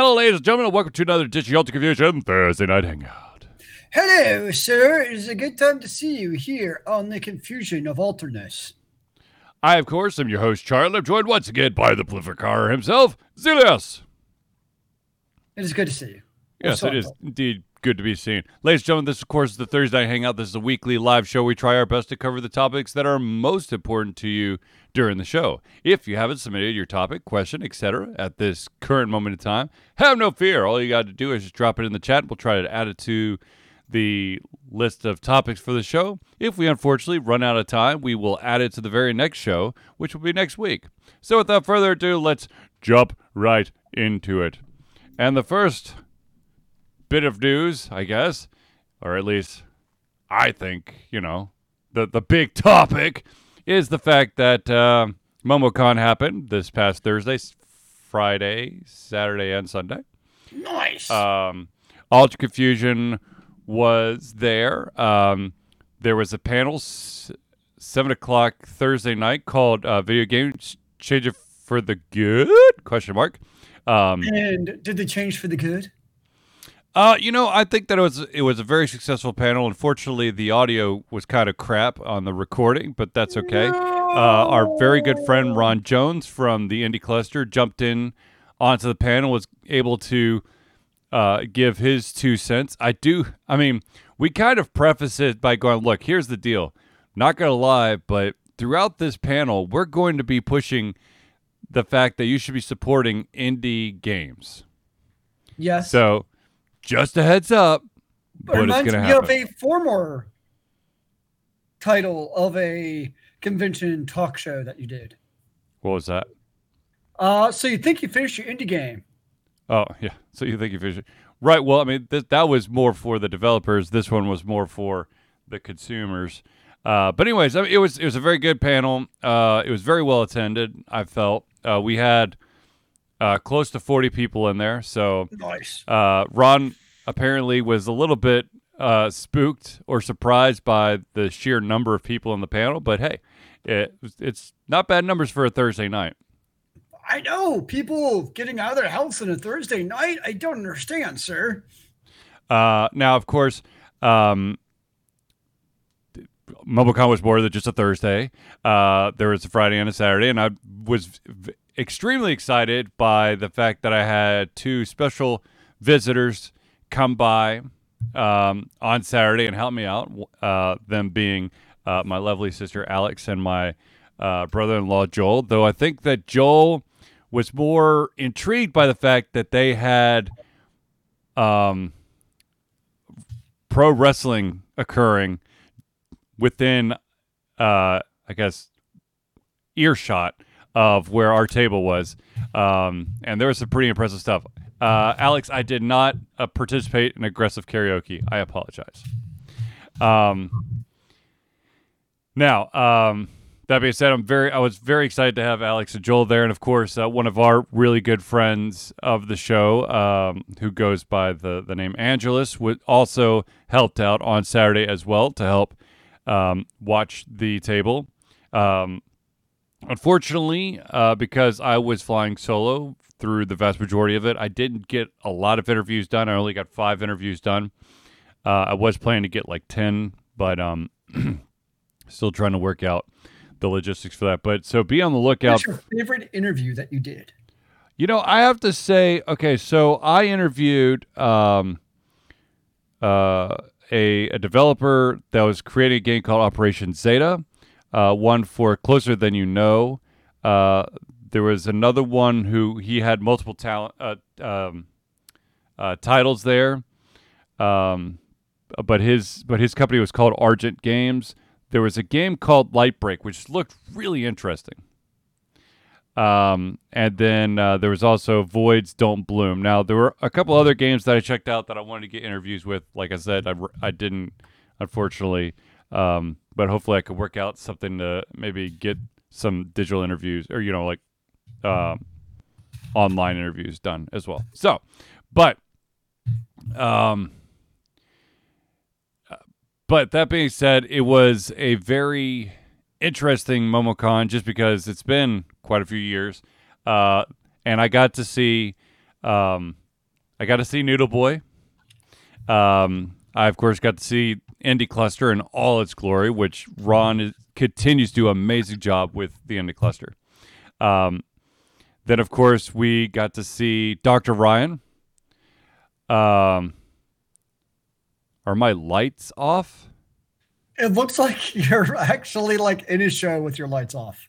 Hello, ladies and gentlemen, and welcome to another Digital Confusion Thursday Night Hangout. Hello, sir. It is a good time to see you here on the Confusion of Alternus. I, of course, am your host, Charlie. I'm joined once again by the Plifer Car himself, Zelius. It is good to see you. Yes, it is indeed good to be seen. Ladies and gentlemen, this, of course, is the Thursday Night Hangout. This is a weekly live show. We try our best to cover the topics that are most important to you during the show. If you haven't submitted your topic, question, etc. at this current moment in time, have no fear. All you got to do is just drop it in the chat. We'll try to add it to the list of topics for the show. If we unfortunately run out of time, we will add it to the very next show, which will be next week. So without further ado, let's jump right into it. And the first bit of news, I guess, or at least I think, you know, the big topic is the fact that MomoCon happened this past Thursday, Friday, Saturday, and Sunday. Nice. Ultra Confusion was there. There was a panel 7 o'clock Thursday night called "Video Games Change for the Good?" Question mark. And did they change for the good? I think that it was a very successful panel. Unfortunately, the audio was kind of crap on the recording, but that's okay. No. Our very good friend Ron Jones from the Indie Cluster jumped in onto the panel, was able to give his 2 cents. We kind of preface it by going, look, here's the deal. Not going to lie, but throughout this panel, we're going to be pushing the fact that you should be supporting indie games. Yes. So just a heads up, but it's going to happen. Reminds me of a former title of a convention talk show that you did. What was that? So you think you finished your indie game. Oh, yeah. So you think you finished it. Right. Well, that was more for the developers. This one was more for the consumers. But anyways, it was a very good panel. It was very well attended, I felt. We had close to 40 people in there. So nice. Ron apparently was a little bit spooked or surprised by the sheer number of people on the panel. But hey, it's not bad numbers for a Thursday night. I know. People getting out of their house on a Thursday night. I don't understand, sir. Now, of course, MomoCon was more than just a Thursday. There was a Friday and a Saturday, and I was extremely excited by the fact that I had two special visitors come by on Saturday and help me out, them being my lovely sister Alex and my brother-in-law Joel, though I think that Joel was more intrigued by the fact that they had pro wrestling occurring within, earshot of where our table was. And there was some pretty impressive stuff. Alex, I did not participate in aggressive karaoke. I apologize. That being said, I was very excited to have Alex and Joel there. And of course, one of our really good friends of the show, who goes by the name Angelus, would also helped out on Saturday as well to help watch the table. Unfortunately, because I was flying solo through the vast majority of it, I didn't get a lot of interviews done. I only got 5 interviews done. I was planning to get like 10, but still trying to work out the logistics for that. But so be on the lookout. What's your favorite interview that you did? I have to say, okay, so I interviewed a developer that was creating a game called Operation Zeta. One for Closer Than You Know. There was another one who he had multiple talent titles there, but his company was called Argent Games. There was a game called Light Break, which looked really interesting. And then there was also Voids Don't Bloom. Now there were a couple other games that I checked out that I wanted to get interviews with. Like I said, I didn't, unfortunately. But hopefully I could work out something to maybe get some digital interviews or, online interviews done as well. So, but that being said, it was a very interesting MomoCon just because it's been quite a few years. And I got to see I got to see Noodle Boy. I, of course, got to see Indie Cluster in all its glory, which Ron continues to do an amazing job with the Indie Cluster. Then, of course, we got to see Dr. Ryan. Are my lights off? It looks like you're actually like in a show with your lights off.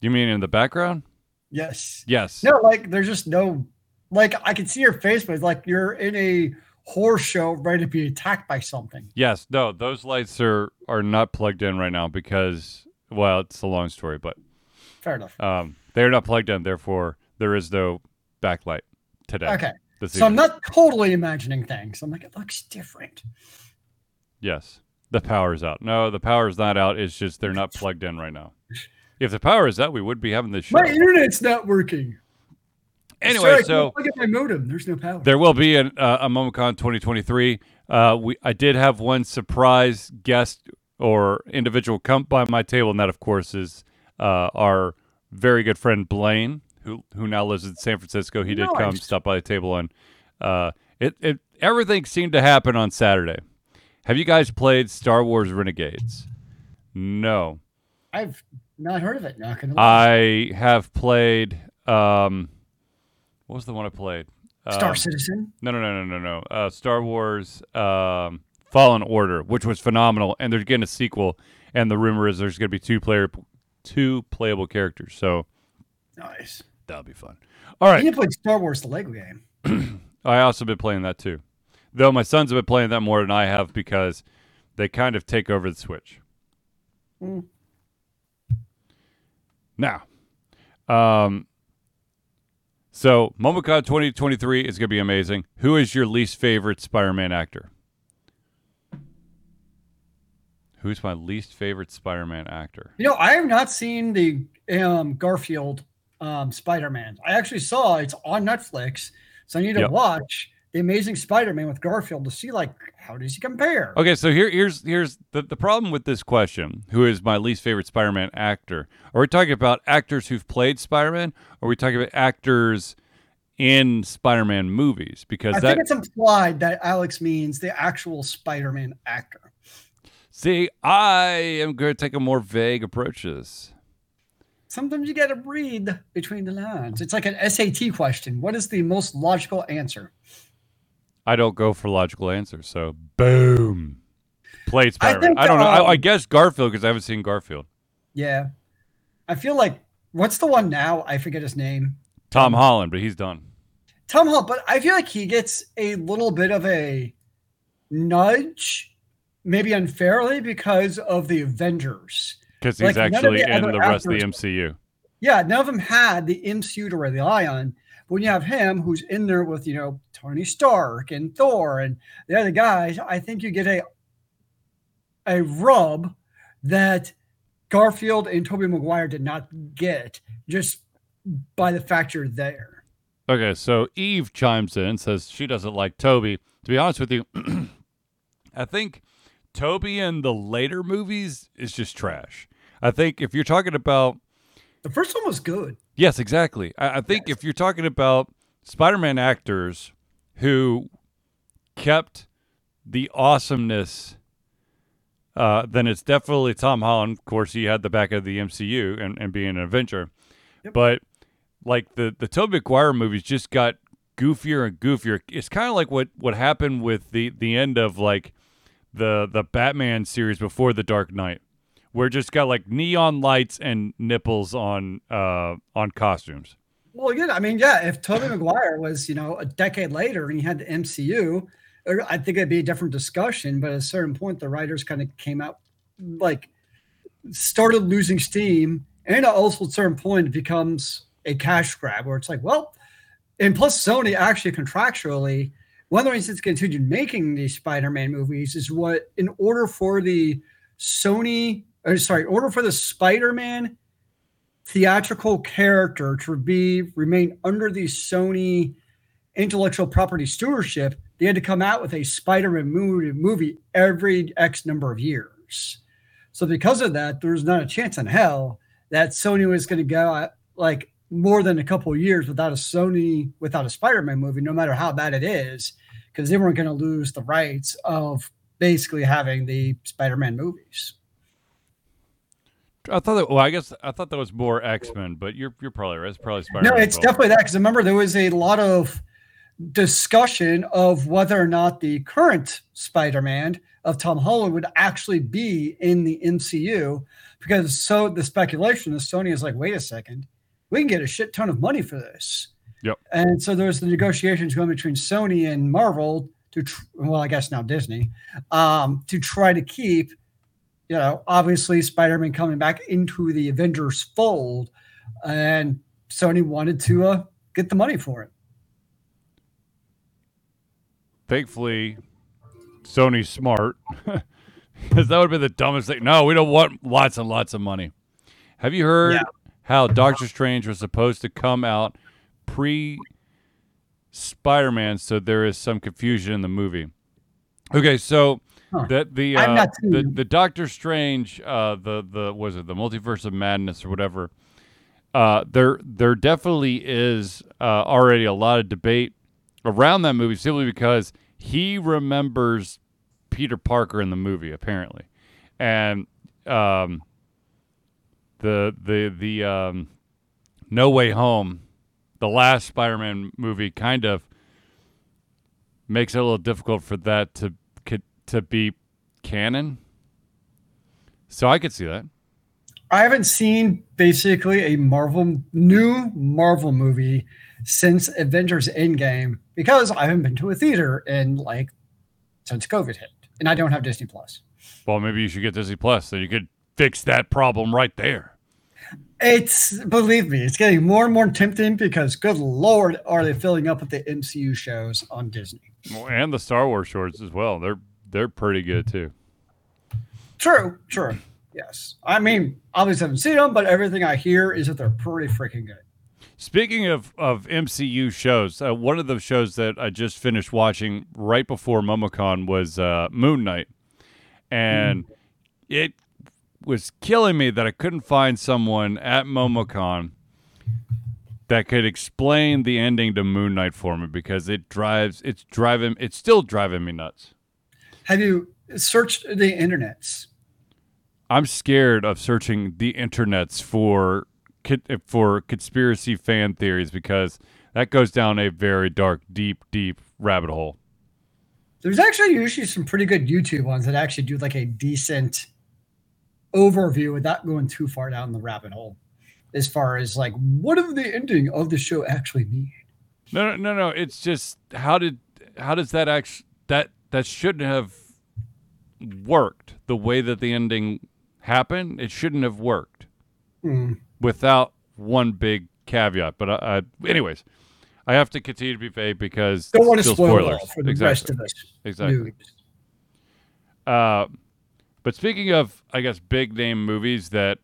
You mean in the background? Yes. Yes. No, like there's just no, like I can see your face, but it's like you're in a horror show ready to be attacked by something. Yes. No, those lights are not plugged in right now because, well, it's a long story, but fair enough. They're not plugged in. Therefore, there is no backlight today. Okay. So I'm not totally imagining things. I'm like, it looks different. Yes. The power's out. No, the power's not out. It's just they're not plugged in right now. If the power is out, we would be having this show. My internet's not working. Anyway, sorry, so look at my modem. There's no power. There will be a MomoCon 2023. I did have one surprise guest or individual come by my table, and that, of course, is our very good friend Blaine, who now lives in San Francisco. He did come stop by the table, and it everything seemed to happen on Saturday. Have you guys played Star Wars Renegades? No, I've not heard of it. Not gonna lie. I have played. What was the one I played? Star Citizen? No. Star Wars Fallen Order, which was phenomenal, and they're getting a sequel. And the rumor is there's going to be two playable characters. So nice. That'll be fun. All right. You played Star Wars the Lego game. I also been playing that too, though my sons have been playing that more than I have because they kind of take over the Switch. Mm. Now, so MomoCon 2023 is going to be amazing. Who is your least favorite Spider-Man actor? Who's my least favorite Spider-Man actor? You know, I have not seen the Garfield Spider-Man. I actually saw it's on Netflix, so I need to watch The Amazing Spider-Man with Garfield to see, like, how does he compare? Okay, so here's the problem with this question. Who is my least favorite Spider-Man actor? Are we talking about actors who've played Spider-Man? Or are we talking about actors in Spider-Man movies? Because I think it's implied that Alex means the actual Spider-Man actor. See, I am going to take a more vague approach to this. Sometimes you got to read between the lines. It's like an SAT question. What is the most logical answer? I don't go for logical answers, so boom. Played Spider-Man. I don't know. I guess Garfield, because I haven't seen Garfield. Yeah. I feel like, what's the one now? I forget his name. Tom Holland, but he's done. Tom Holland, but I feel like he gets a little bit of a nudge, maybe unfairly, because of the Avengers. Because he's like, actually in the rest of the MCU. Yeah, none of them had the MCU to rely on. When you have him who's in there with, you know, Tony Stark and Thor and the other guys, I think you get a rub that Garfield and Tobey Maguire did not get just by the fact you're there. Okay, so Eve chimes in and says she doesn't like Tobey. To be honest with you, I think Tobey in the later movies is just trash. I think if you're talking about... The first one was good. Yes, exactly. I think if you're talking about Spider-Man actors who kept the awesomeness, then it's definitely Tom Holland. Of course, he had the back of the MCU and being an Avenger. Yep. But like the Tobey Maguire movies just got goofier and goofier. It's kind of like what happened with the end of like the Batman series before The Dark Knight. We're just got like neon lights and nipples on costumes. Well, yeah, I mean, yeah, if Tobey Maguire was, you know, a decade later and he had the MCU, I think it'd be a different discussion. But at a certain point, the writers kind of came out, like, started losing steam. And also at a certain point, it becomes a cash grab where it's like, well, and plus Sony actually contractually, one of the reasons it's continued making these Spider-Man movies is what, in order for the Spider-Man theatrical character to remain under the Sony intellectual property stewardship, they had to come out with a Spider-Man movie every X number of years. So because of that, there was not a chance in hell that Sony was going to go like more than a couple of years without a Sony, without a Spider-Man movie, no matter how bad it is, because then we're going to lose the rights of basically having the Spider-Man movies. I thought that, well, I guess I thought that was more X-Men, but you're probably right. It's probably Spider-Man. No, it's definitely that, because I remember there was a lot of discussion of whether or not the current Spider-Man of Tom Holland would actually be in the MCU, because so the speculation is Sony is like, wait a second, we can get a shit ton of money for this. Yep. And so there's the negotiations going between Sony and Marvel to, well, I guess now Disney, to try to keep, you know, obviously Spider-Man coming back into the Avengers fold, and Sony wanted to get the money for it. Thankfully, Sony's smart, because that would be the dumbest thing. No, we don't want lots and lots of money. Have you heard how Doctor Strange was supposed to come out pre-Spider-Man, so there is some confusion in the movie? Okay, so the Doctor Strange, the was it the Multiverse of Madness or whatever? There definitely is already a lot of debate around that movie, simply because he remembers Peter Parker in the movie, apparently, and the No Way Home, the last Spider-Man movie, kind of makes it a little difficult for that to be canon. So I could see that. I haven't seen basically a new Marvel movie since Avengers Endgame, because I haven't been to a theater since COVID hit, and I don't have Disney Plus. Well, maybe you should get Disney Plus so you could fix that problem right there. Believe me, it's getting more and more tempting, because good Lord, are they filling up with the MCU shows on Disney. Well, and the Star Wars shorts as well. They're pretty good too. True. Yes. I mean, obviously I haven't seen them, but everything I hear is that they're pretty freaking good. Speaking of MCU shows, one of the shows that I just finished watching right before MomoCon was Moon Knight. And it was killing me that I couldn't find someone at MomoCon that could explain the ending to Moon Knight for me, because it's still driving me nuts. Have you searched the internets? I'm scared of searching the internets for conspiracy fan theories, because that goes down a very dark, deep rabbit hole. There's actually usually some pretty good YouTube ones that actually do like a decent overview without going too far down the rabbit hole, as far as like, what does the ending of the show actually mean? No. It's just how does that actually that shouldn't have worked the way that the ending happened. It shouldn't have worked without one big caveat. But anyways, I have to continue to be vague because don't want to spoilers for the rest of us. Exactly. But speaking of, I guess, big name movies that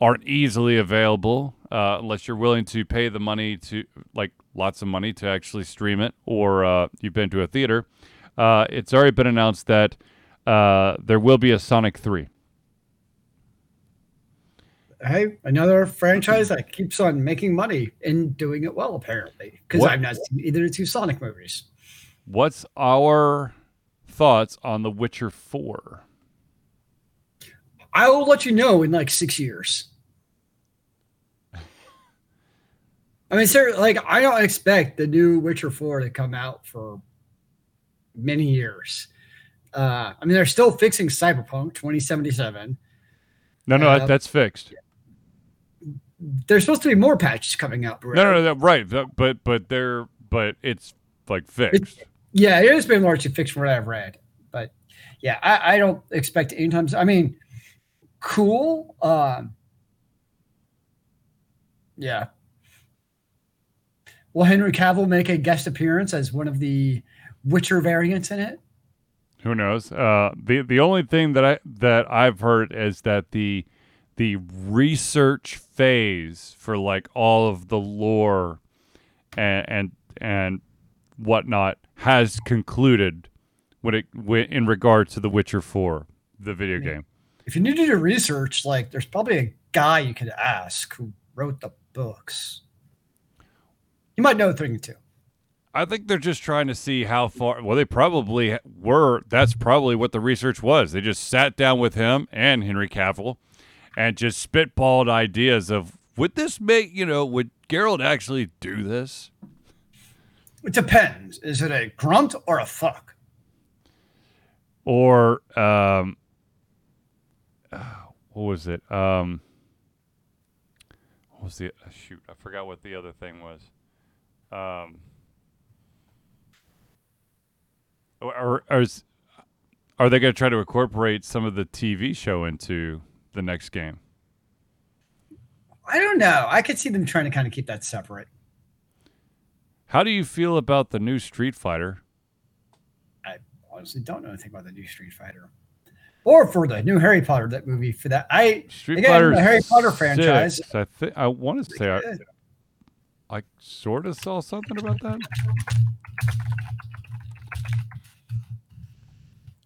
aren't easily available unless you're willing to pay the money to, like, lots of money to actually stream it, or you've been to a theater. It's already been announced that there will be a Sonic 3. Hey, another franchise that keeps on making money and doing it well, apparently, because I've not seen either of the two Sonic movies. What's our thoughts on The Witcher 4? I will let you know in like 6 years. I mean, sir, like, I don't expect the new Witcher 4 to come out for many years. I mean, they're still fixing Cyberpunk 2077. No, that's fixed. There's supposed to be more patches coming out. Right? No, right. But it's like fixed. It has been largely fixed from what I've read. But yeah, I don't expect any times. I mean, cool. Yeah. Will Henry Cavill make a guest appearance as one of the Witcher variants in it? Who knows? The only thing that I've heard is that the research phase for like all of the lore and whatnot has concluded in regards to The Witcher 4, the video game. If you need to do research, like, there's probably a guy you could ask who wrote the books. You might know 3 and 2. I think they're just trying to see how far. Well, they probably were. That's probably what the research was. They just sat down with him and Henry Cavill and just spitballed ideas of, would this make, you know, would Geralt actually do this? It depends. Is it a grunt or a fuck? Or, what was it? What was the, shoot, I forgot what the other thing was. Are they going to try to incorporate some of the TV show into the next game? I don't know. I could see them trying to kind of keep that separate. How do you feel about the new Street Fighter? I honestly don't know anything about the new Street Fighter. Or for the new Harry Potter, that movie for that. Street Fighter, the Harry Potter franchise. I think I want to say I sort of saw something about that.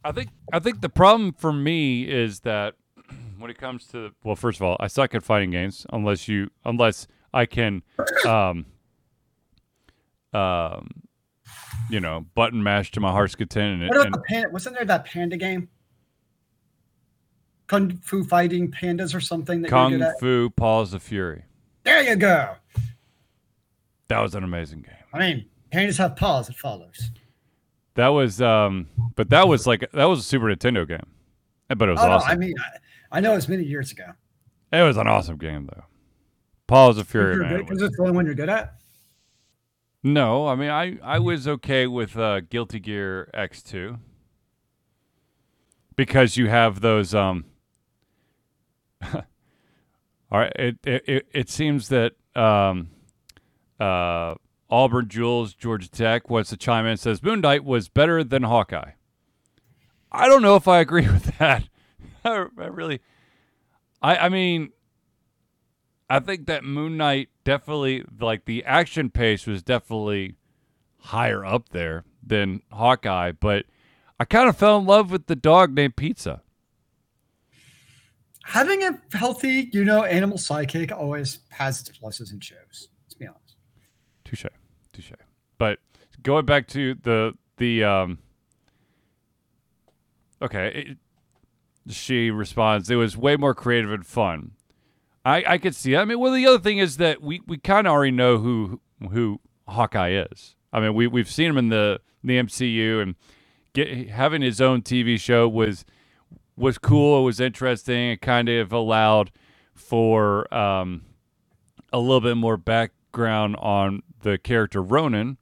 I think the problem for me is that when it comes to, well, first of all, I suck at fighting games unless I can, you know, button mash to my heart's content. Wasn't there that panda game? Kung Fu Fighting Pandas or something? Kung Fu Paws of Fury. There you go. That was an amazing game. I mean, pandas have paws, it follows. That was, but that was a Super Nintendo game, but it was awesome. No, I mean, I know it was many years ago. It was an awesome game, though. Paws of Fury, man. Because it's the only one you're good at? No, I mean, I was okay with Guilty Gear X2 because you have those. All right, it seems that Auburn Jules, Georgia Tech, wants to chime in and says, Moon Knight was better than Hawkeye. I don't know if I agree with that. I mean, I think that Moon Knight definitely, like the action pace was definitely higher up there than Hawkeye, but I kind of fell in love with the dog named Pizza. Having a healthy, you know, animal sidekick always has its pluses and shows. Touche. But going back to she responds, it was way more creative and fun. I could see that. I mean, well, the other thing is that we kind of already know who Hawkeye is. I mean, we've seen him in the MCU, and having his own TV show was cool. It was interesting. It kind of allowed for a little bit more background on the character Ronan,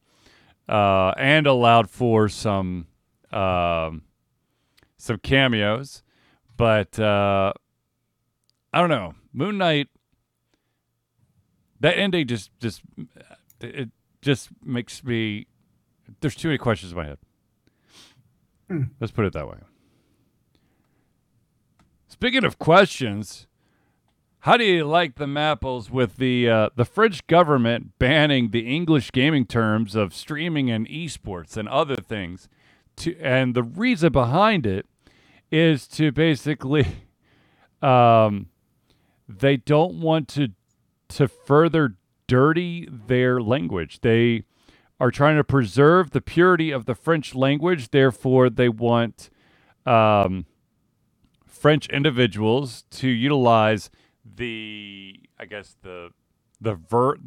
and allowed for some cameos, but I don't know. Moon Knight, that ending just makes me. There's too many questions in my head. Let's put it that way. Speaking of questions. How do you like the Mapples with the French government banning the English gaming terms of streaming and esports and other things? And the reason behind it is to basically they don't want to further dirty their language. They are trying to preserve the purity of the French language. Therefore, they want French individuals to utilize the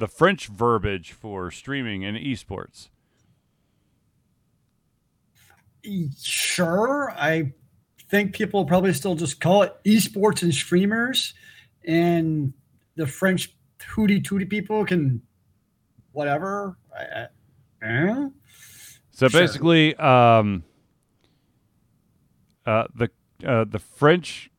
French verbiage for streaming and esports. Sure, I think people probably still just call it esports and streamers, and the French hooty-tooty people can whatever. Basically, the French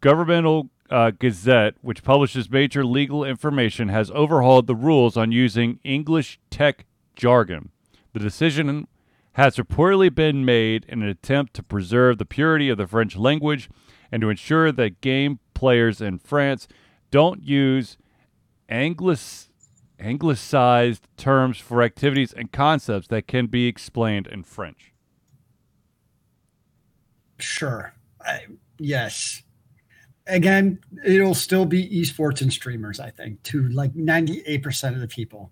governmental Gazette, which publishes major legal information, has overhauled the rules on using English tech jargon. The decision has reportedly been made in an attempt to preserve the purity of the French language and to ensure that game players in France don't use anglicized terms for activities and concepts that can be explained in French. Sure. Yes. Again, it'll still be esports and streamers, I think, to like 98% of the people.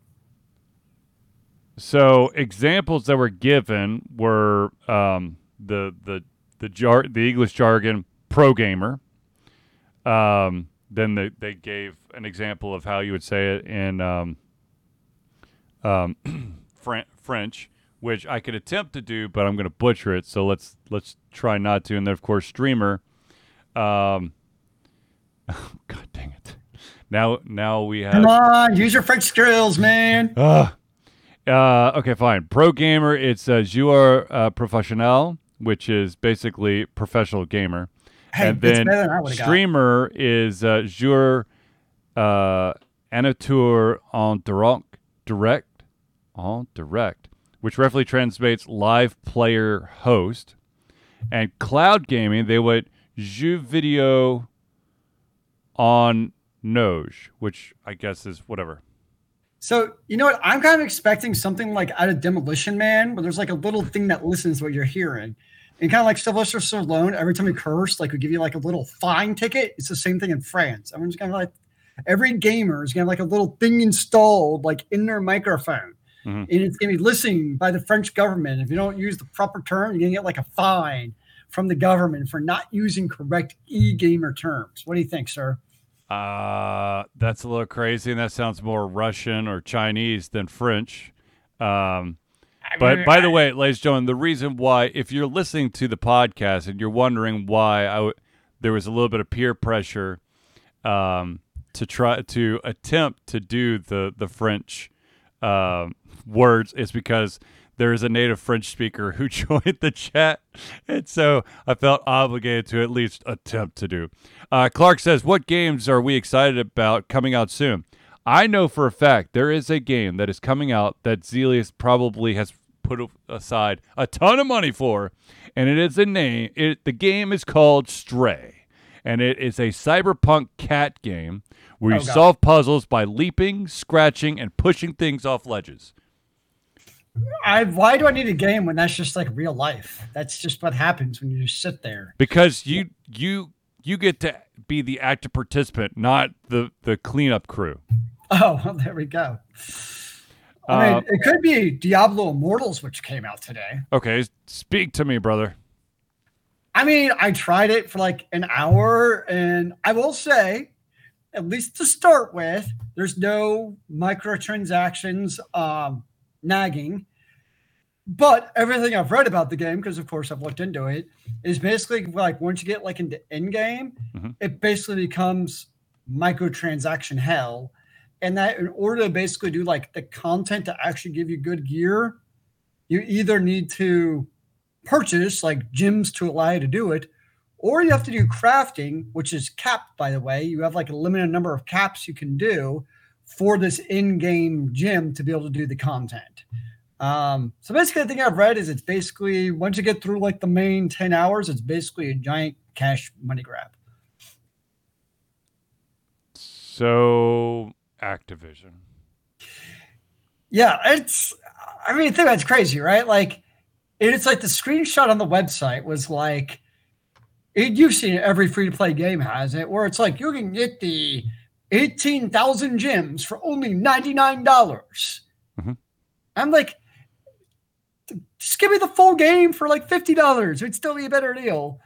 So examples that were given were the English jargon pro gamer. Then they gave an example of how you would say it in French, which I could attempt to do, but I'm going to butcher it. So let's try not to. And then of course streamer. Oh, God dang it! Now we have. Come on, use your French skills, man. Okay, fine. Pro gamer. It's joueur professionnel, which is basically professional gamer. Hey, and then streamer is joueur amateur en direct, which roughly translates live player host. And cloud gaming, they would jeu video on Noj, which I guess is whatever. So, you know what? I'm kind of expecting something like out of Demolition Man, where there's like a little thing that listens to what you're hearing. And kind of like Sylvester Stallone, every time he cursed, like we give you like a little fine ticket. It's the same thing in France. Everyone's kind of like, every gamer is going to have like a little thing installed like in their microphone. Mm-hmm. And it's going to be listening by the French government. If you don't use the proper term, you're going to get like a fine from the government for not using correct e-gamer terms. What do you think, sir? That's a little crazy, and that sounds more Russian or Chinese than French. But by the way, ladies and gentlemen, the reason why, if you're listening to the podcast and you're wondering why there was a little bit of peer pressure to try to attempt to do the French words, it's because there is a native French speaker who joined the chat, and so I felt obligated to at least attempt to do. Clark says, what games are we excited about coming out soon? I know for a fact there is a game that is coming out that Zelius probably has put aside a ton of money for, and it is a name. The game is called Stray, and it is a cyberpunk cat game where you solve puzzles by leaping, scratching, and pushing things off ledges. Why do I need a game when that's just like real life? That's just what happens when you just sit there. Because you get to be the active participant, not the cleanup crew. Oh, well, there we go. I mean, it could be Diablo Immortals, which came out today. Okay, speak to me, brother. I mean, I tried it for like an hour, and I will say, at least to start with, there's no microtransactions, nagging, but everything I've read about the game, because of course I've looked into it, is basically like once you get like into end game, mm-hmm. it basically becomes microtransaction hell, and that in order to basically do like the content to actually give you good gear, you either need to purchase like gems to allow you to do it, or you have to do crafting, which is capped, by the way. You have like a limited number of caps you can do for this in-game gym to be able to do the content. So basically the thing I've read is it's basically, once you get through like the main 10 hours, it's basically a giant cash money grab. So Activision. Yeah, I think that's crazy, right? Like, it's like the screenshot on the website was like, you've seen it, every free-to-play game has it, where it's like, you can get the 18,000 gems for only $99. Mm-hmm. I'm like, just give me the full game for like $50. It'd still be a better deal.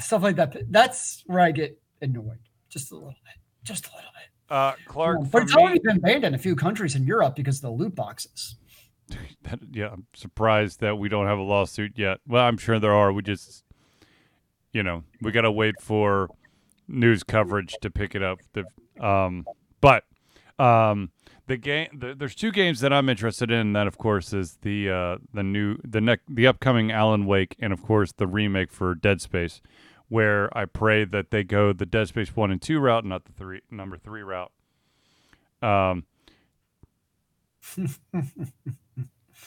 Stuff like that. That's where I get annoyed. Just a little bit. Clark, but it's already been banned in a few countries in Europe because of the loot boxes. Yeah, I'm surprised that we don't have a lawsuit yet. Well, I'm sure there are. We just, we got to wait for news coverage to pick it up. The game. There's two games that I'm interested in. That, of course, is the upcoming Alan Wake, and of course the remake for Dead Space, where I pray that they go the Dead Space 1 and 2 route, not the number 3 route.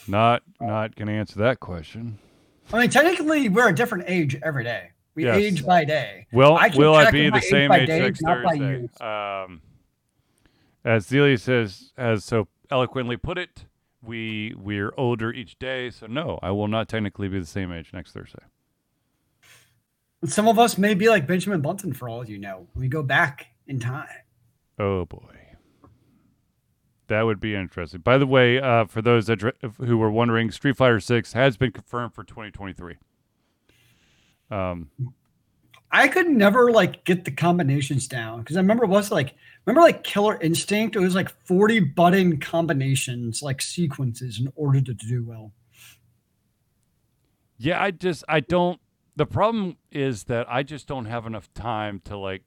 Not gonna answer that question. I mean, technically, we're a different age every day. We age by day. Will I be the same age next Thursday? As Zelius says, has so eloquently put it, we're older each day. So no, I will not technically be the same age next Thursday. Some of us may be like Benjamin Bunton, for all you know. We go back in time. Oh boy. That would be interesting. By the way, for those that who were wondering, Street Fighter 6 has been confirmed for 2023. I could never get the combinations down because I remember it was like Killer Instinct. It was 40 button combinations, sequences, in order to do well. Yeah, the problem is that I just don't have enough time to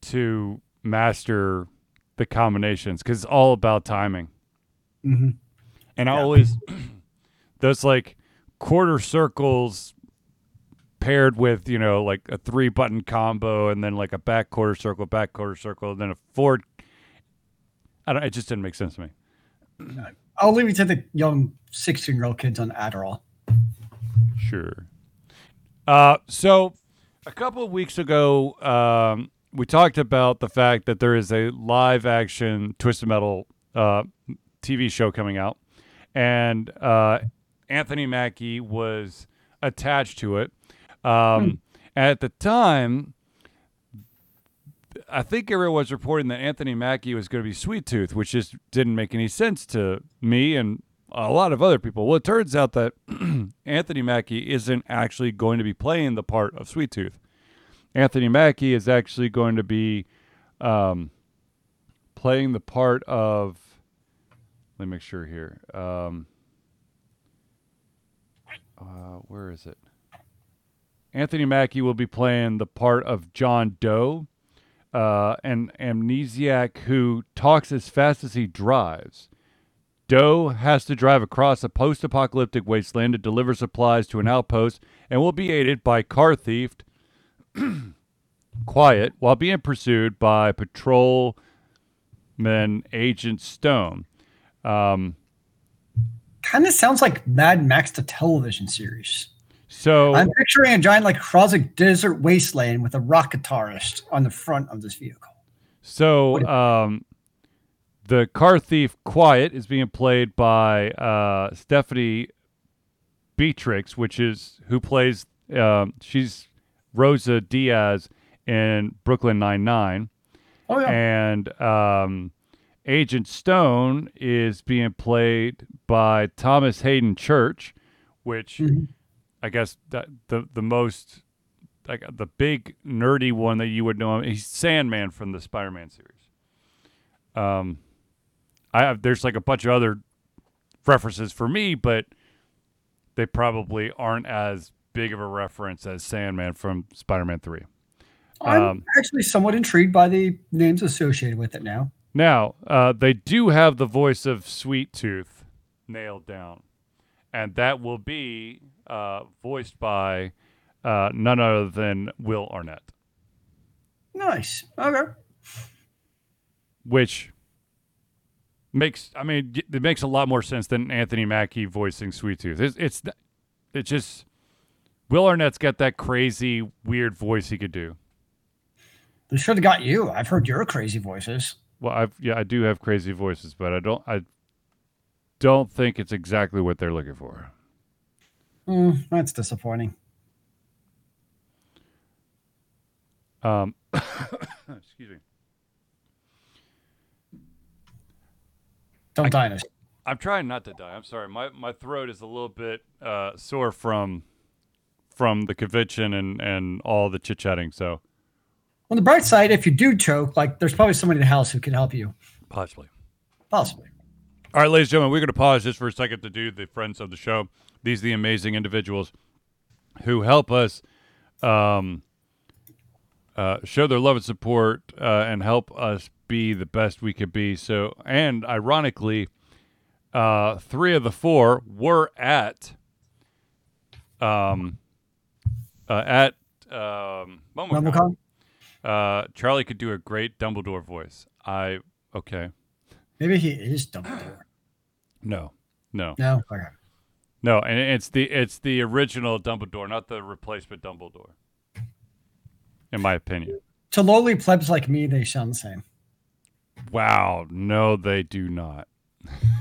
to master the combinations because it's all about timing. Mm-hmm. And yeah. I always those quarter circles paired with a 3-button combo and then a back quarter circle, and then a forward. It just didn't make sense to me. I'll leave it to the young 16-year-old kids on Adderall. Sure. So a couple of weeks ago, we talked about the fact that there is a live-action Twisted Metal TV show coming out, and Anthony Mackie was attached to it. At the time, I think everyone was reporting that Anthony Mackie was going to be Sweet Tooth, which just didn't make any sense to me and a lot of other people. Well, it turns out that Anthony Mackie isn't actually going to be playing the part of Sweet Tooth. Anthony Mackie is actually going to be playing the part of... Let me make sure here. Where is it? Anthony Mackie will be playing the part of John Doe, an amnesiac who talks as fast as he drives. Doe has to drive across a post-apocalyptic wasteland to deliver supplies to an outpost and will be aided by car thief Quiet while being pursued by patrolman Agent Stone. Kind of sounds like Mad Max the television series. So I'm picturing a giant crossing desert wasteland with a rock guitarist on the front of this vehicle. So the car thief Quiet is being played by Stephanie Beatrix, who plays she's Rosa Diaz in Brooklyn Nine-Nine. Oh, yeah. And Agent Stone is being played by Thomas Hayden Church, which mm-hmm. I guess the most the big nerdy one that you would know him. He's Sandman from the Spider-Man series. There's a bunch of other references for me, but they probably aren't as big of a reference as Sandman from Spider-Man 3. I'm actually somewhat intrigued by the names associated with it now. Now, they do have the voice of Sweet Tooth nailed down, and that will be voiced by none other than Will Arnett. Nice. Okay. Which makes a lot more sense than Anthony Mackie voicing Sweet Tooth. It's just Will Arnett's got that crazy, weird voice he could do. They should have got you. I've heard your crazy voices. Well, I do have crazy voices, but I don't think it's exactly what they're looking for. That's disappointing. Excuse me. Don't die. I'm trying not to die. I'm sorry. My throat is a little bit sore from the convention and all the chit-chatting. So on the bright side, if you do choke, there's probably somebody in the house who can help you. Possibly. All right, ladies and gentlemen, we're going to pause just for a second to do the friends of the show. These are the amazing individuals who help us show their love and support and help us be the best we could be. So, and ironically, 3 of the 4 were at MomoCon. Charlie could do a great Dumbledore voice. Okay. Maybe he is Dumbledore. No. Okay. No, and it's the original Dumbledore, not the replacement Dumbledore. In my opinion. To lowly plebs like me, they sound the same. Wow. No, they do not.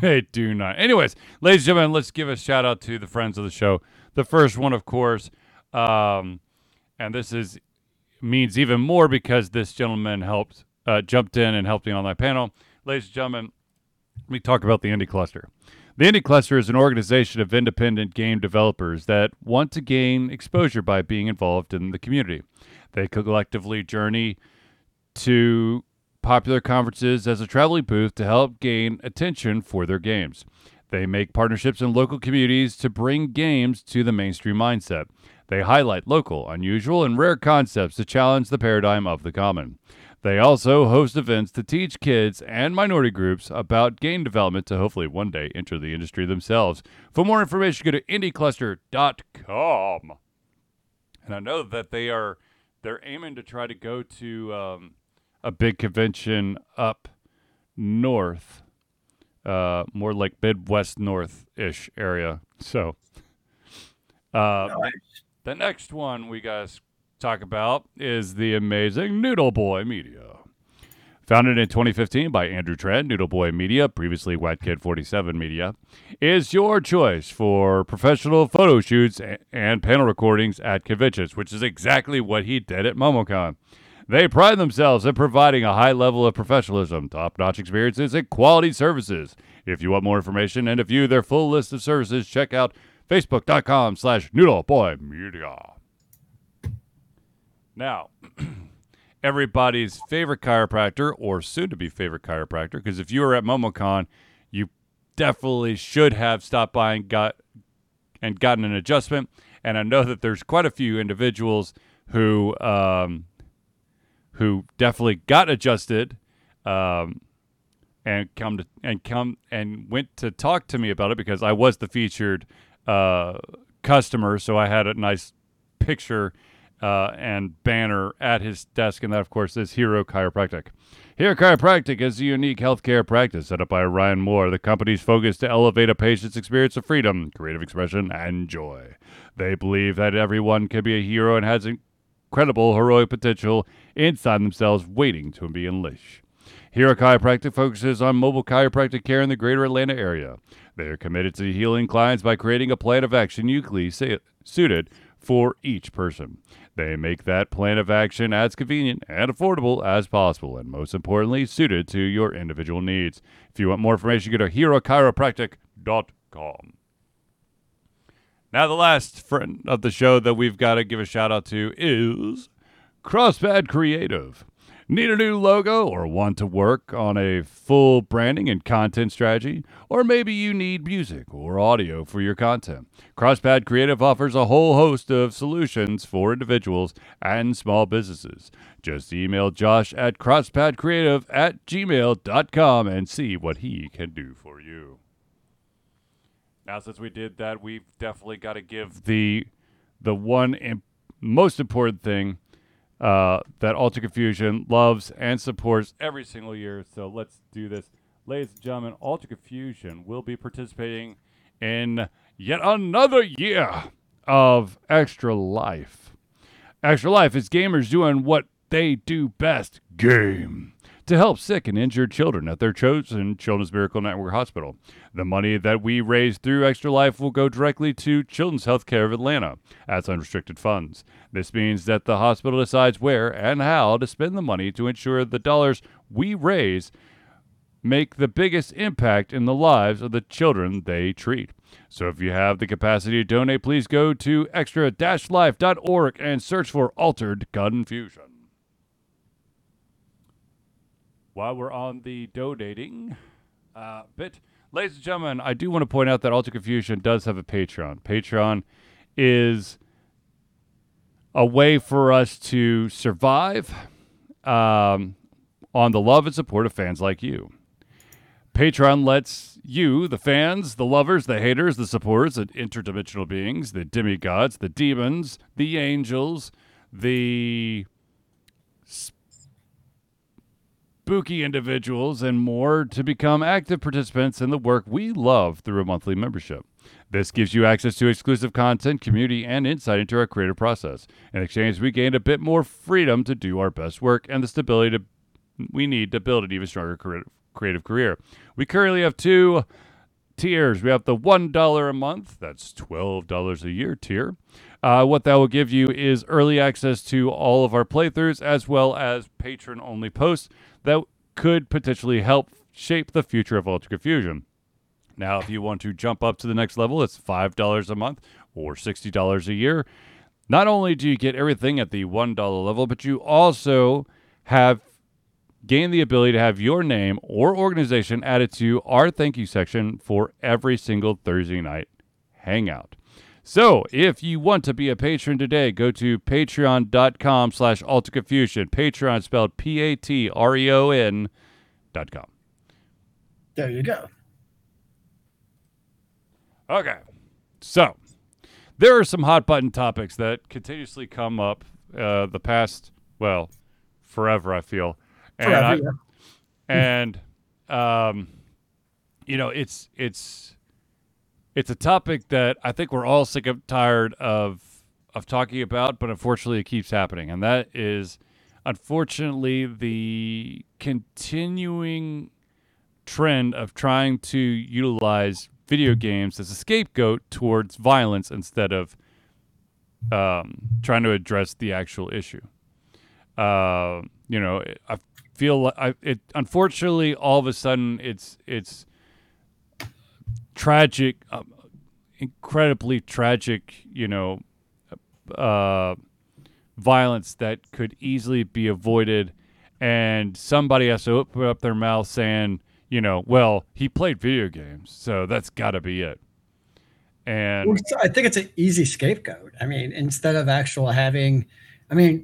They do not. Anyways, ladies and gentlemen, let's give a shout out to the friends of the show. The first one, of course, and this means even more because this gentleman jumped in and helped me on my panel. Ladies and gentlemen, let me talk about the Indie Cluster. The Indie Cluster is an organization of independent game developers that want to gain exposure by being involved in the community. They collectively journey to popular conferences as a traveling booth to help gain attention for their games. They make partnerships in local communities to bring games to the mainstream mindset. They highlight local, unusual, and rare concepts to challenge the paradigm of the common. They also host events to teach kids and minority groups about game development to hopefully one day enter the industry themselves. For more information, go to IndieCluster.com. And I know that they're aiming to try to go to a big convention up north, more like Midwest North-ish area. So nice. The next one we guys talk about is the amazing Noodle Boy Media. Founded in 2015 by Andrew Trent, Noodle Boy Media, previously Wet Kid 47 Media, is your choice for professional photo shoots and panel recordings at conventions, which is exactly what he did at MomoCon. They pride themselves in providing a high level of professionalism, top-notch experiences, and quality services. If you want more information and to view their full list of services, check out facebook.com/Noodle Boy Media. Now, everybody's favorite chiropractor, or soon-to-be favorite chiropractor, because if you were at MomoCon, you definitely should have stopped by and gotten an adjustment. And I know that there's quite a few individuals who definitely got adjusted, and went to talk to me about it because I was the featured customer, so I had a nice picture and banner at his desk, and that, of course, is Hero Chiropractic. Hero Chiropractic is a unique healthcare practice set up by Ryan Moore. The company's focus to elevate a patient's experience of freedom, creative expression, and joy. They believe that everyone can be a hero and has incredible heroic potential inside themselves waiting to be unleashed. Hero Chiropractic focuses on mobile chiropractic care in the greater Atlanta area. They are committed to healing clients by creating a plan of action uniquely suited for each person. They make that plan of action as convenient and affordable as possible, and most importantly, suited to your individual needs. If you want more information, go to herochiropractic.com. Now, the last friend of the show that we've got to give a shout out to is Crosspad Creative. Need a new logo or want to work on a full branding and content strategy? Or maybe you need music or audio for your content. Crosspad Creative offers a whole host of solutions for individuals and small businesses. Just email Josh at crosspadcreative@gmail.com and see what he can do for you. Now, since we did that, we've definitely got to give the one most important thing that Altered Confusion loves and supports every single year. So let's do this. Ladies and gentlemen, Altered Confusion will be participating in yet another year of Extra Life. Extra Life is gamers doing what they do best, game, to help sick and injured children at their chosen Children's Miracle Network hospital. The money that we raise through Extra Life will go directly to Children's Healthcare of Atlanta as unrestricted funds. This means that the hospital decides where and how to spend the money to ensure the dollars we raise make the biggest impact in the lives of the children they treat. So if you have the capacity to donate, please go to extra-life.org and search for Altered Confusion. While we're on the donating bit, ladies and gentlemen, I do want to point out that Altered Confusion does have a Patreon. Patreon is a way for us to survive on the love and support of fans like you. Patreon lets you, the fans, the lovers, the haters, the supporters, the interdimensional beings, the demigods, the demons, the angels, the spooky individuals, and more to become active participants in the work we love through a monthly membership. This gives you access to exclusive content, community, and insight into our creative process. In exchange, we gain a bit more freedom to do our best work and the stability we need to build an even stronger creative career. We currently have two tiers. We have the $1 a month, that's $12 a year tier. What that will give you is early access to all of our playthroughs as well as patron-only posts that could potentially help shape the future of Ultra Confusion. Now, if you want to jump up to the next level, it's $5 a month or $60 a year. Not only do you get everything at the $1 level, but you also have gained the ability to have your name or organization added to our thank you section for every single Thursday night hangout. So if you want to be a patron today, go to patreon.com/alterconfusion, Patreon spelled PATREON.com. There you go. Okay. So there are some hot button topics that continuously come up the past, well, forever, I feel. It's a topic that I think we're all sick and tired of talking about, but unfortunately it keeps happening. And that is, unfortunately, the continuing trend of trying to utilize video games as a scapegoat towards violence instead of trying to address the actual issue. I feel like it. Unfortunately, all of a sudden, it's tragic, incredibly tragic. Violence that could easily be avoided, and somebody has to open up their mouth saying, well, he played video games, so that's got to be it. And I think it's an easy scapegoat. I mean, instead of actual having,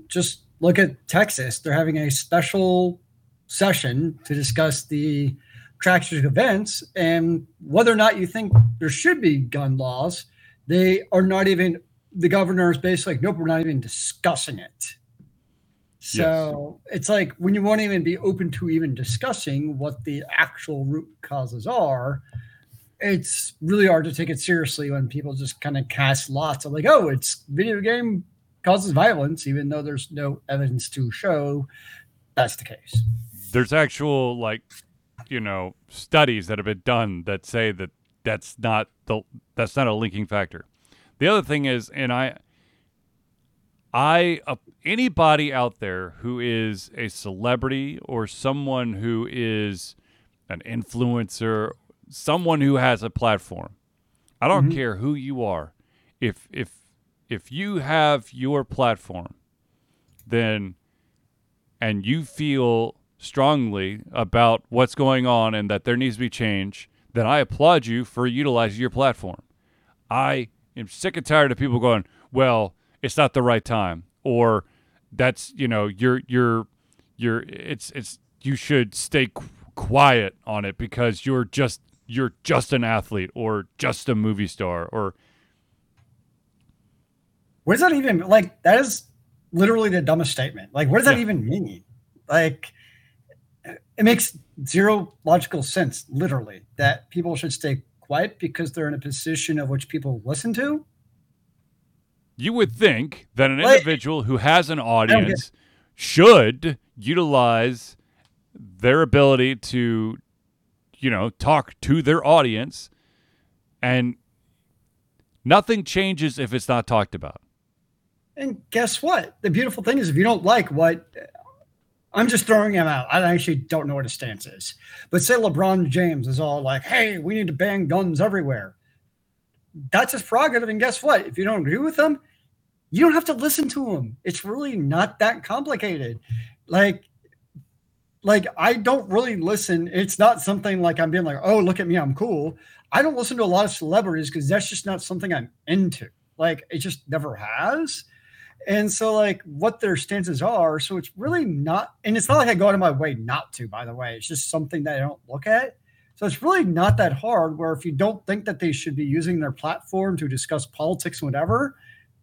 just. Look at Texas. They're having a special session to discuss the tragic events and whether or not you think there should be gun laws. They are not even, the governor is basically like, nope, we're not even discussing it. So yes. It's like when you won't even be open to even discussing what the actual root causes are, it's really hard to take it seriously when people just kind of cast lots of like, oh, it's video game causes violence, even though there's no evidence to show that's the case. There's actual, studies that have been done that say that that's not a linking factor. The other thing is, and anybody out there who is a celebrity or someone who is an influencer, someone who has a platform, I don't care who you are, if you have your platform, then, and you feel strongly about what's going on and that there needs to be change, then I applaud you for utilizing your platform. I am sick and tired of people going, well, it's not the right time, or that's, you should stay quiet on it because you're just an athlete or just a movie star or. What does that even, that is literally the dumbest statement. What does that even mean? It makes zero logical sense, literally, that people should stay quiet because they're in a position of which people listen to. You would think that an individual who has an audience should utilize their ability to, talk to their audience, and nothing changes if it's not talked about. And guess what? The beautiful thing is, if you don't like what, I'm just throwing him out. I actually don't know what his stance is. But say LeBron James is all like, hey, we need to ban guns everywhere. That's his prerogative. And guess what? If you don't agree with him, you don't have to listen to him. It's really not that complicated. I don't really listen. It's not something I'm being like, oh, look at me, I'm cool. I don't listen to a lot of celebrities because that's just not something I'm into. It just never has. And so, what their stances are. So it's really not, and it's not like I go out of my way not to, by the way. It's just something that I don't look at. So it's really not that hard where if you don't think that they should be using their platform to discuss politics and whatever,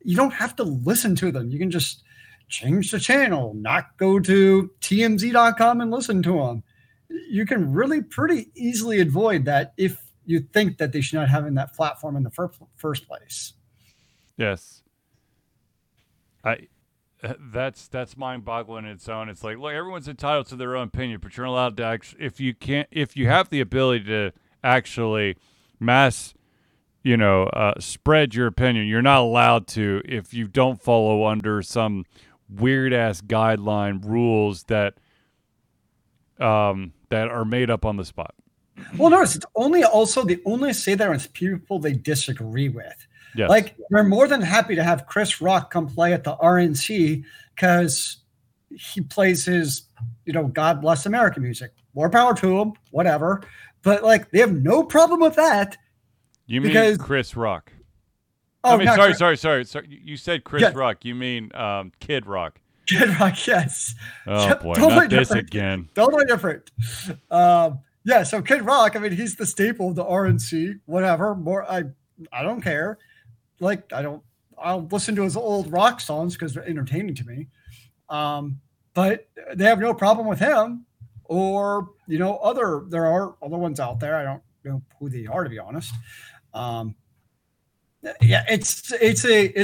you don't have to listen to them. You can just change the channel, not go to tmz.com and listen to them. You can really pretty easily avoid that if you think that they should not have in that platform in the first place. Yes. That's mind-boggling in its own. It's look, everyone's entitled to their own opinion, but you're allowed to actually, if you have the ability to actually mass, spread your opinion, you're not allowed to if you don't follow under some weird ass guideline rules that that are made up on the spot. Well, notice it's only also they only say that when people they disagree with. Yes. Like, we're more than happy to have Chris Rock come play at the RNC because he plays his, you know, God Bless America music. More power to him, whatever. But, like, they have no problem with that. You mean Chris Rock? Oh, I mean, sorry. You said Chris Rock. You mean Kid Rock. Kid Rock, yes. Oh, boy, totally not different. This again. Totally different. Yeah, so Kid Rock, I mean, he's the staple of the RNC, whatever. More, I don't care. Like, I'll listen to his old rock songs because they're entertaining to me. But they have no problem with him or, you know, there are other ones out there. I don't know who they are, to be honest. Yeah, it's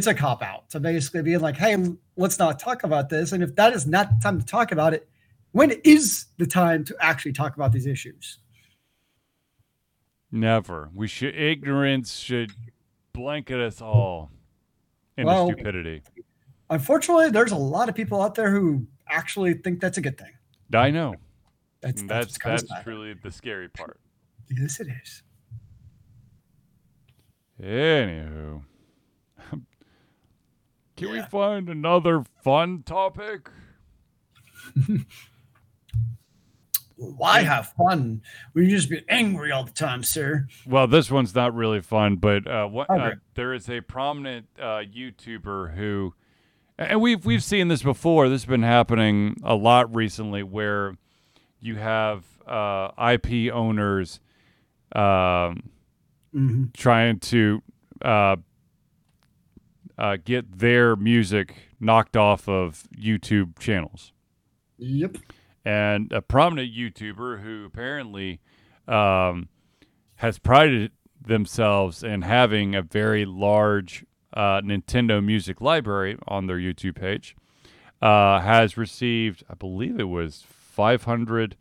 a cop out to basically being like, hey, let's not talk about this. And if that is not the time to talk about it, when is the time to actually talk about these issues? Never. Ignorance should blanket us all into stupidity. Unfortunately, there's a lot of people out there who actually think that's a good thing. I know. That's truly the scary part. Yes, it is. Anywho, can we find another fun topic? Why have fun? We used to be angry all the time, sir. Well, this one's not really fun, but there is a prominent YouTuber who, and we've seen this before. This has been happening a lot recently, where you have IP owners trying to get their music knocked off of YouTube channels. Yep. And a prominent YouTuber who apparently has prided themselves in having a very large Nintendo music library on their YouTube page has received, I believe it was 500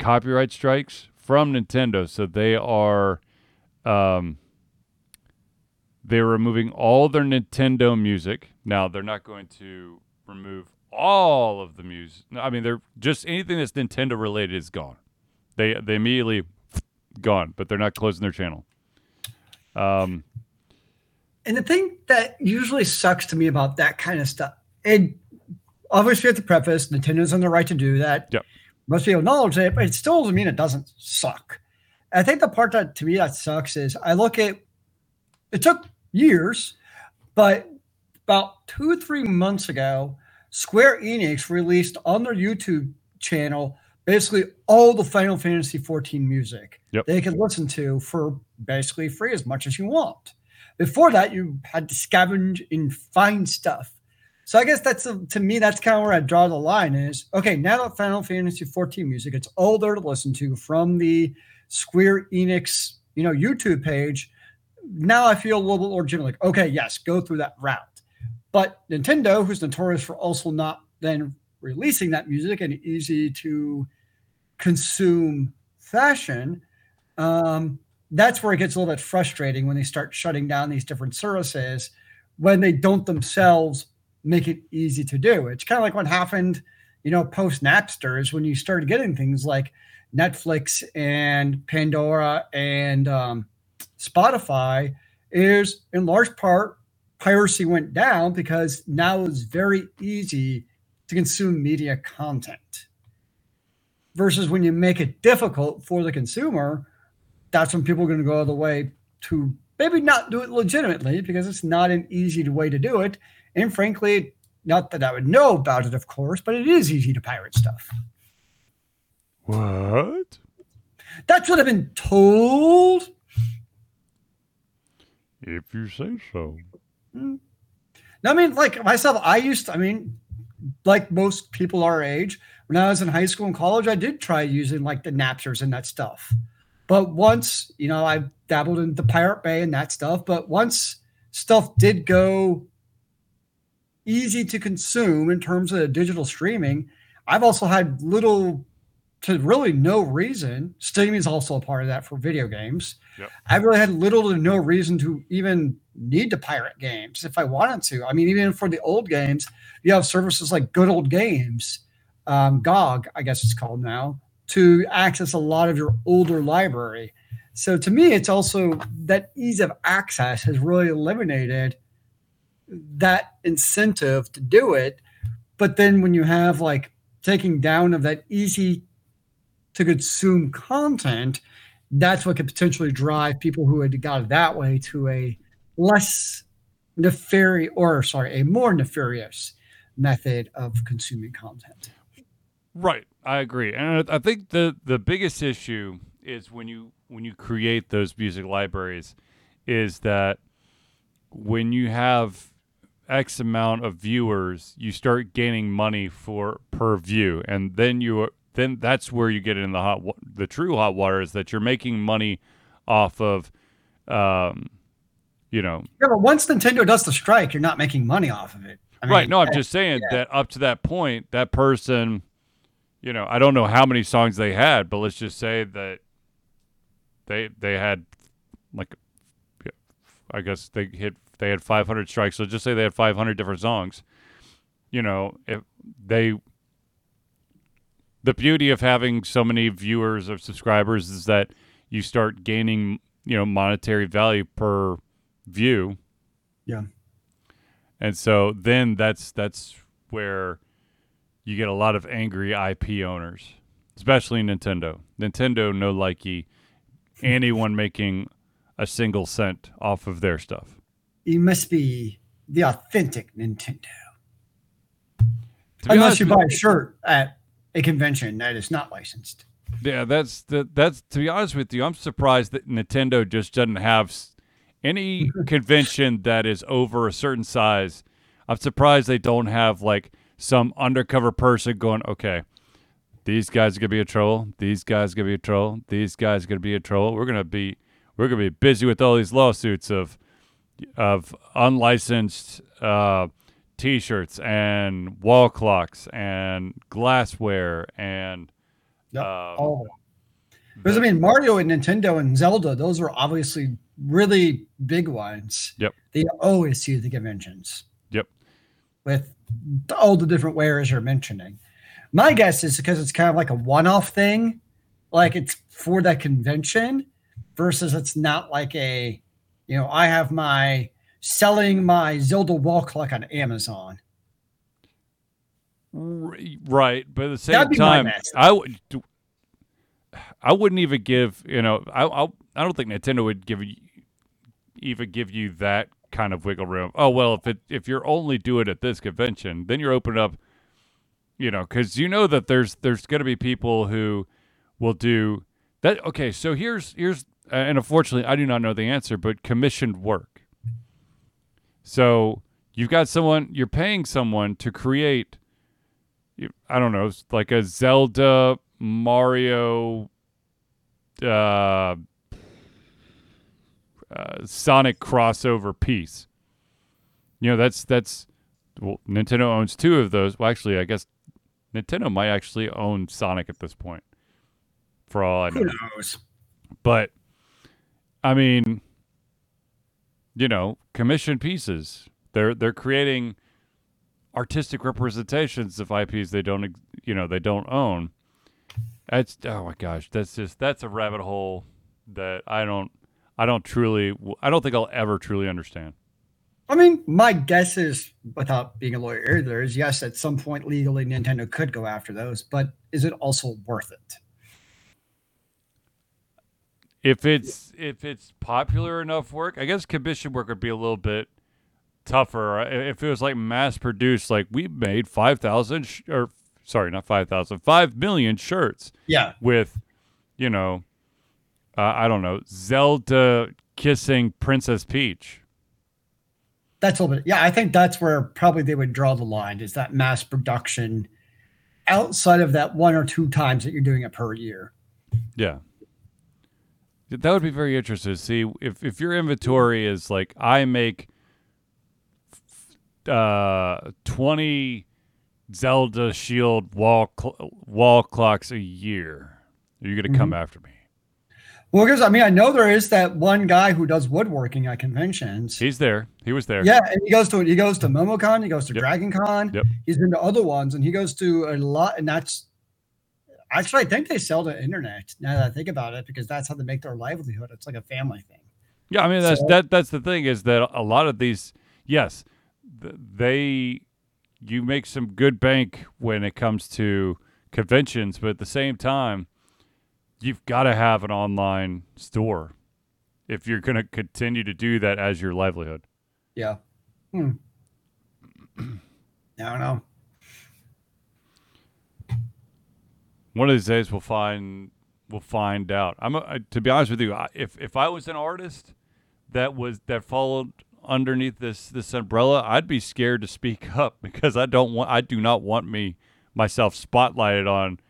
copyright strikes from Nintendo. So they are they're removing all their Nintendo music. Now, they're not going to remove all of the music. I mean, they're just anything that's Nintendo related is gone. They immediately gone, but they're not closing their channel. And the thing that usually sucks to me about that kind of stuff, and obviously at the preface, Nintendo's on the right to do that. Yep. Most people acknowledge it, but it still doesn't mean it doesn't suck. I think the part that to me that sucks is I look at it took years, but about 2 or 3 months ago, Square Enix released on their YouTube channel basically all the Final Fantasy XIV music they can listen to for basically free as much as you want. Before that, you had to scavenge and find stuff. So I guess to me, that's kind of where I draw the line is, okay, now that Final Fantasy XIV music, it's all there to listen to from the Square Enix, you know, YouTube page. Now I feel a little bit more legitimate, like, okay, yes, go through that route. But Nintendo, who's notorious for also not then releasing that music in easy to consume fashion, that's where it gets a little bit frustrating when they start shutting down these different services when they don't themselves make it easy to do. It's kind of like what happened, you know, post Napster is when you started getting things like Netflix and Pandora and Spotify is in large part piracy went down because now it's very easy to consume media content versus when you make it difficult for the consumer. That's when people are going to go out of the way to maybe not do it legitimately because it's not an easy way to do it. And frankly, not that I would know about it, of course, but it is easy to pirate stuff. What? That's what I've been told. If you say so. No, I mean, like myself, like most people our age, when I was in high school and college, I did try using like the Napsters and that stuff. But once, you know, I dabbled in the Pirate Bay and that stuff. But once stuff did go easy to consume in terms of digital streaming, I've also had little to really no reason. Steam is also a part of that for video games. Yep. I really had little to no reason to even need to pirate games if I wanted to. I mean, even for the old games, you have services like Good Old Games, GOG, I guess it's called now, to access a lot of your older library. So to me, it's also that ease of access has really eliminated that incentive to do it. But then when you have like taking down of that easy to consume content, that's what could potentially drive people who had got it that way to a less nefarious, or sorry, a more nefarious method of consuming content. Right. I agree. And I think the biggest issue is when you create those music libraries is that when you have X amount of viewers, you start gaining money per view. And then that's where you get in the true hot water, is that you're making money off of, Yeah, but once Nintendo does the strike, you're not making money off of it. I mean, right. No, I'm just saying that up to that point, that person, I don't know how many songs they had, but let's just say that they had like, I guess they had 500 strikes. So just say they had 500 different songs. The beauty of having so many viewers or subscribers is that you start gaining, monetary value per view. Yeah. And so then that's where you get a lot of angry IP owners, especially Nintendo. Nintendo no likey anyone making a single cent off of their stuff. You must be the authentic Nintendo. Unless you buy a shirt at a convention that is not licensed. Yeah, that's to be honest with you, I'm surprised that Nintendo just doesn't have any convention that is over a certain size. I'm surprised they don't have like some undercover person going, okay, these guys are gonna be a troll. These guys are gonna be a troll. These guys are gonna be a troll. We're gonna be busy with all these lawsuits of unlicensed T-shirts and wall clocks and glassware and all. Because Mario and Nintendo and Zelda, those are obviously really big ones. Yep, they always see the conventions. Yep, with all the different wares you're mentioning. My guess is because it's kind of like a one-off thing, like it's for that convention, versus it's not like a, I have my selling my Zelda wall clock on Amazon. Right, but at the same time, I wouldn't even give, I don't think Nintendo would give you that kind of wiggle room. Oh, well, if you're only do it at this convention, then you're opening up, because that there's going to be people who will do that. Okay, so here's and unfortunately I do not know the answer, but commissioned work. So you've got someone, you're paying someone to create, I don't know, like a Zelda, Mario, Sonic crossover piece. That's well, Nintendo owns two of those. Well, actually, I guess Nintendo might actually own Sonic at this point, for all I know. Who knows? But I mean, commissioned pieces. They're creating artistic representations of IPs they don't own. That's, oh my gosh, that's a rabbit hole that I don't think I'll ever truly understand. I mean, my guess is, without being a lawyer either, is yes, at some point legally Nintendo could go after those, but is it also worth it? If it's popular enough work, I guess commission work would be a little bit tougher. If it was like mass produced, like we made 5 million shirts. Yeah. With, I don't know, Zelda kissing Princess Peach. That's a little bit. Yeah, I think that's where probably they would draw the line, is that mass production outside of that one or two times that you're doing it per year. Yeah. That would be very interesting to see if your inventory is like, I make 20 Zelda Shield wall clocks a year. Are you going to come after me? Well, because I know there is that one guy who does woodworking at conventions. He's there. He was there. Yeah, and he goes to MomoCon. He goes to Dragon Con. Yep. He's been to other ones, and he goes to a lot. And that's Actually, I think they sell to internet now that I think about it, because that's how they make their livelihood. It's like a family thing. Yeah, I mean, that's the thing, is that a lot of these, yes, you make some good bank when it comes to conventions, but at the same time, you've got to have an online store if you're going to continue to do that as your livelihood. Yeah. I don't know. One of these days we'll find out. To be honest with you, if I was an artist that followed underneath this umbrella, I'd be scared to speak up, because I do not want myself spotlighted on,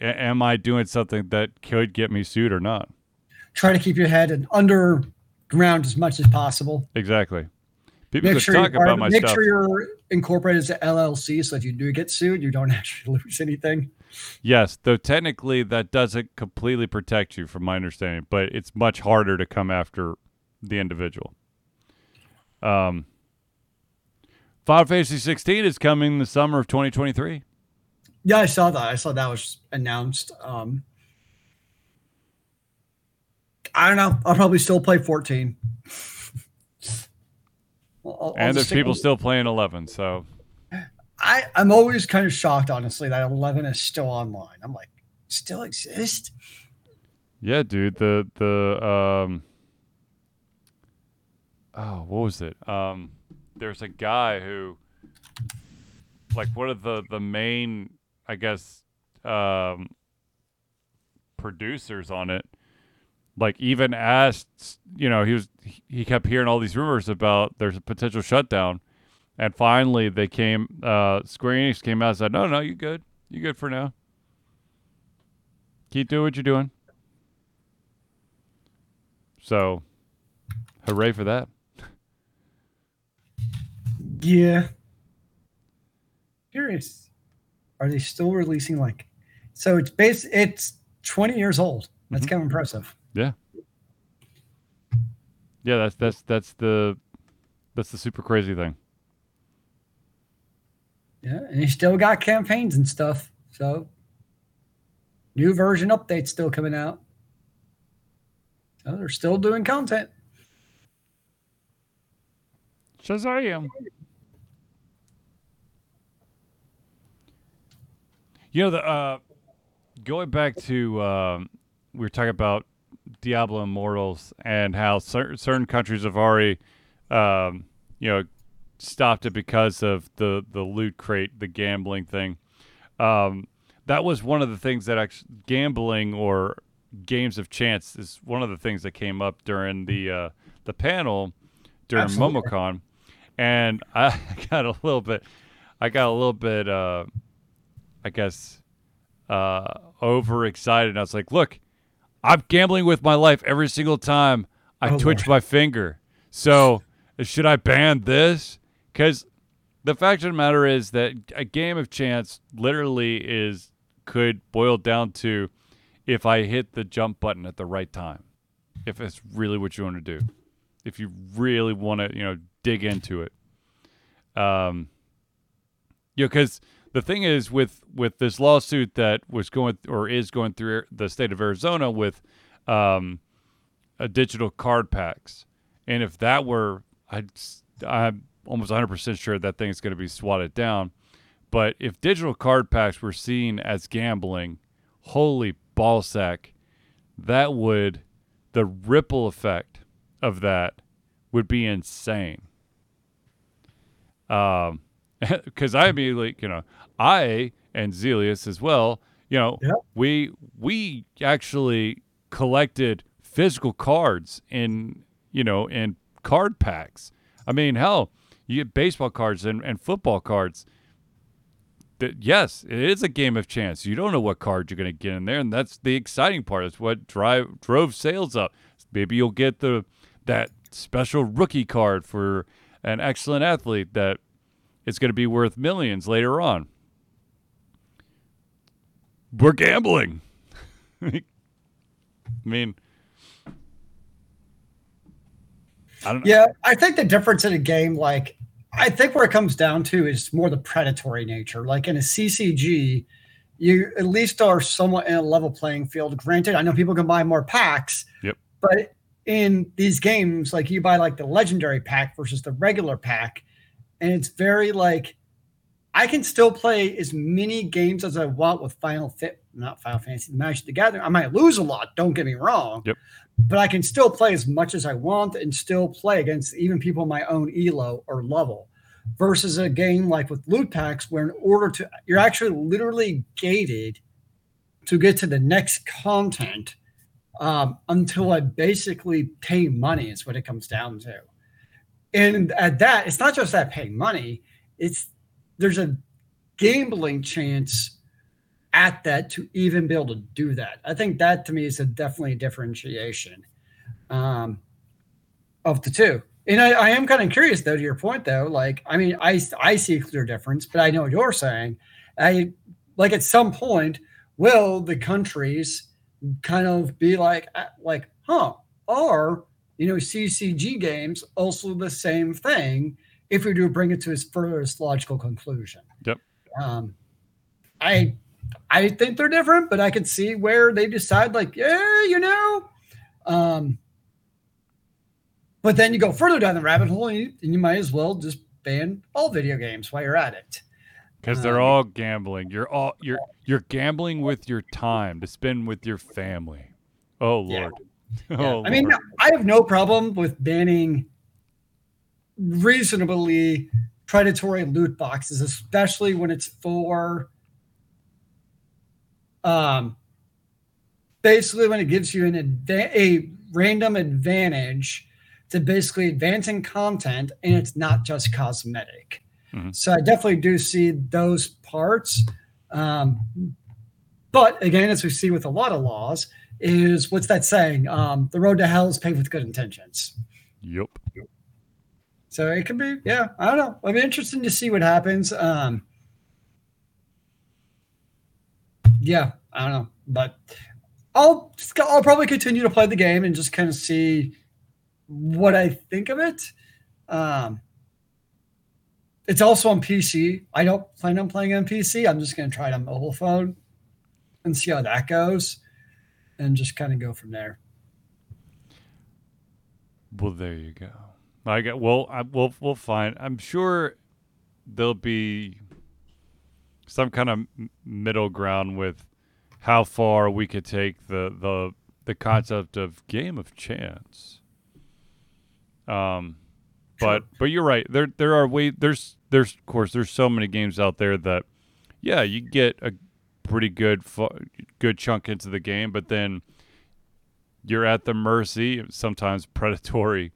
am I doing something that could get me sued or not? Try to keep your head underground as much as possible. Exactly. People could talk about my stuff. Make sure you're incorporated as an LLC, so if you do get sued, you don't actually lose anything. Yes, though technically that doesn't completely protect you, from my understanding, but it's much harder to come after the individual. Final Fantasy 16 is coming the summer of 2023. Yeah, I saw that. I saw that was announced. I don't know. I'll probably still play 14. And there's people still playing 11, so... I'm always kind of shocked, honestly, that 11 is still online. I'm like, still exist? Yeah, dude. What was it? There's a guy who... Like, one of the main, I guess, producers on it, like, even asked, he kept hearing all these rumors about there's a potential shutdown. And finally they Square Enix came out and said, no, you're good. You're good for now. Keep doing what you're doing. So, hooray for that. Yeah. Curious. Are they still releasing, so it's 20 years old. That's kind of impressive. Yeah. Yeah, that's the super crazy thing. Yeah, and you still got campaigns and stuff. So new version updates still coming out. So they're still doing content. Shazam. Going back to we were talking about Diablo Immortals and how certain countries have already, stopped it because of the loot crate, the gambling thing. That was one of the things that actually gambling or games of chance is one of the things that came up during the panel during MomoCon, and I got a little bit, overexcited. And I was like, look. I'm gambling with my life every single time I twitch my finger. So should I ban this? Because the fact of the matter is that a game of chance literally could boil down to if I hit the jump button at the right time. If it's really what you want to do. If you really want to, dig into it. Because the thing is, with this lawsuit that was going through the state of Arizona with a digital card packs, and if that were, I'm almost 100% sure that thing is going to be swatted down. But if digital card packs were seen as gambling, holy ballsack, the ripple effect of that would be insane. Because I immediately, I and Zelius as well, yep. we actually collected physical cards in card packs. I mean, hell, you get baseball cards and football cards. Yes, it is a game of chance. You don't know what card you're going to get in there, and that's the exciting part. That's what drove sales up. Maybe you'll get that special rookie card for an excellent athlete that it's going to be worth millions later on. We're gambling. I mean, I don't know. Yeah, I think the difference in a game, I think where it comes down to is more the predatory nature. Like in a CCG, you at least are somewhat in a level playing field. Granted, I know people can buy more packs, but in these games, like you buy like the legendary pack versus the regular pack, and it's very like I can still play as many games as I want with not Final Fantasy, Magic the Gathering. I might lose a lot, don't get me wrong, but I can still play as much as I want and still play against even people my own ELO or level. Versus a game like with loot packs where in order to, you're actually literally gated to get to the next content until I basically pay money is what it comes down to. And at that, it's not just that paying money, it's there's a gambling chance at that to even be able to do that. I think that to me is definitely a differentiation of the two. And I am kind of curious, though, to your point, though. Like, I mean, I see a clear difference, but I know what you're saying. Like, at some point, will the countries kind of be like, huh, are, you know, CCG games also the same thing if we do bring it to its furthest logical conclusion? Yep. I think they're different, but I can see where they decide, like, yeah, you know, but then you go further down the rabbit hole, and you might as well just ban all video games while you're at it, because they're all gambling. You're gambling with your time to spend with your family. Oh Lord! Yeah. Oh, I mean, I have no problem with banning reasonably predatory loot boxes, especially when it's for basically when it gives you a random advantage. To basically advancing content, and it's not just cosmetic. Mm-hmm. So I definitely do see those parts. But again, as we see with a lot of laws, is what's that saying? The road to hell is paved with good intentions. Yep. So it can be, I don't know. It'll be interesting to see what happens. I don't know. But I'll probably continue to play the game and just kind of see what I think of it. It's also on PC. I don't plan on playing on PC. I'm just going to try it on mobile phone and see how that goes and just kind of go from there. Well, there you go. We'll find. I'm sure there'll be some kind of middle ground with how far we could take the concept of game of chance. But you're right. There's so many games out there that, you get a pretty good chunk into the game, but then you're at the mercy, sometimes predatory,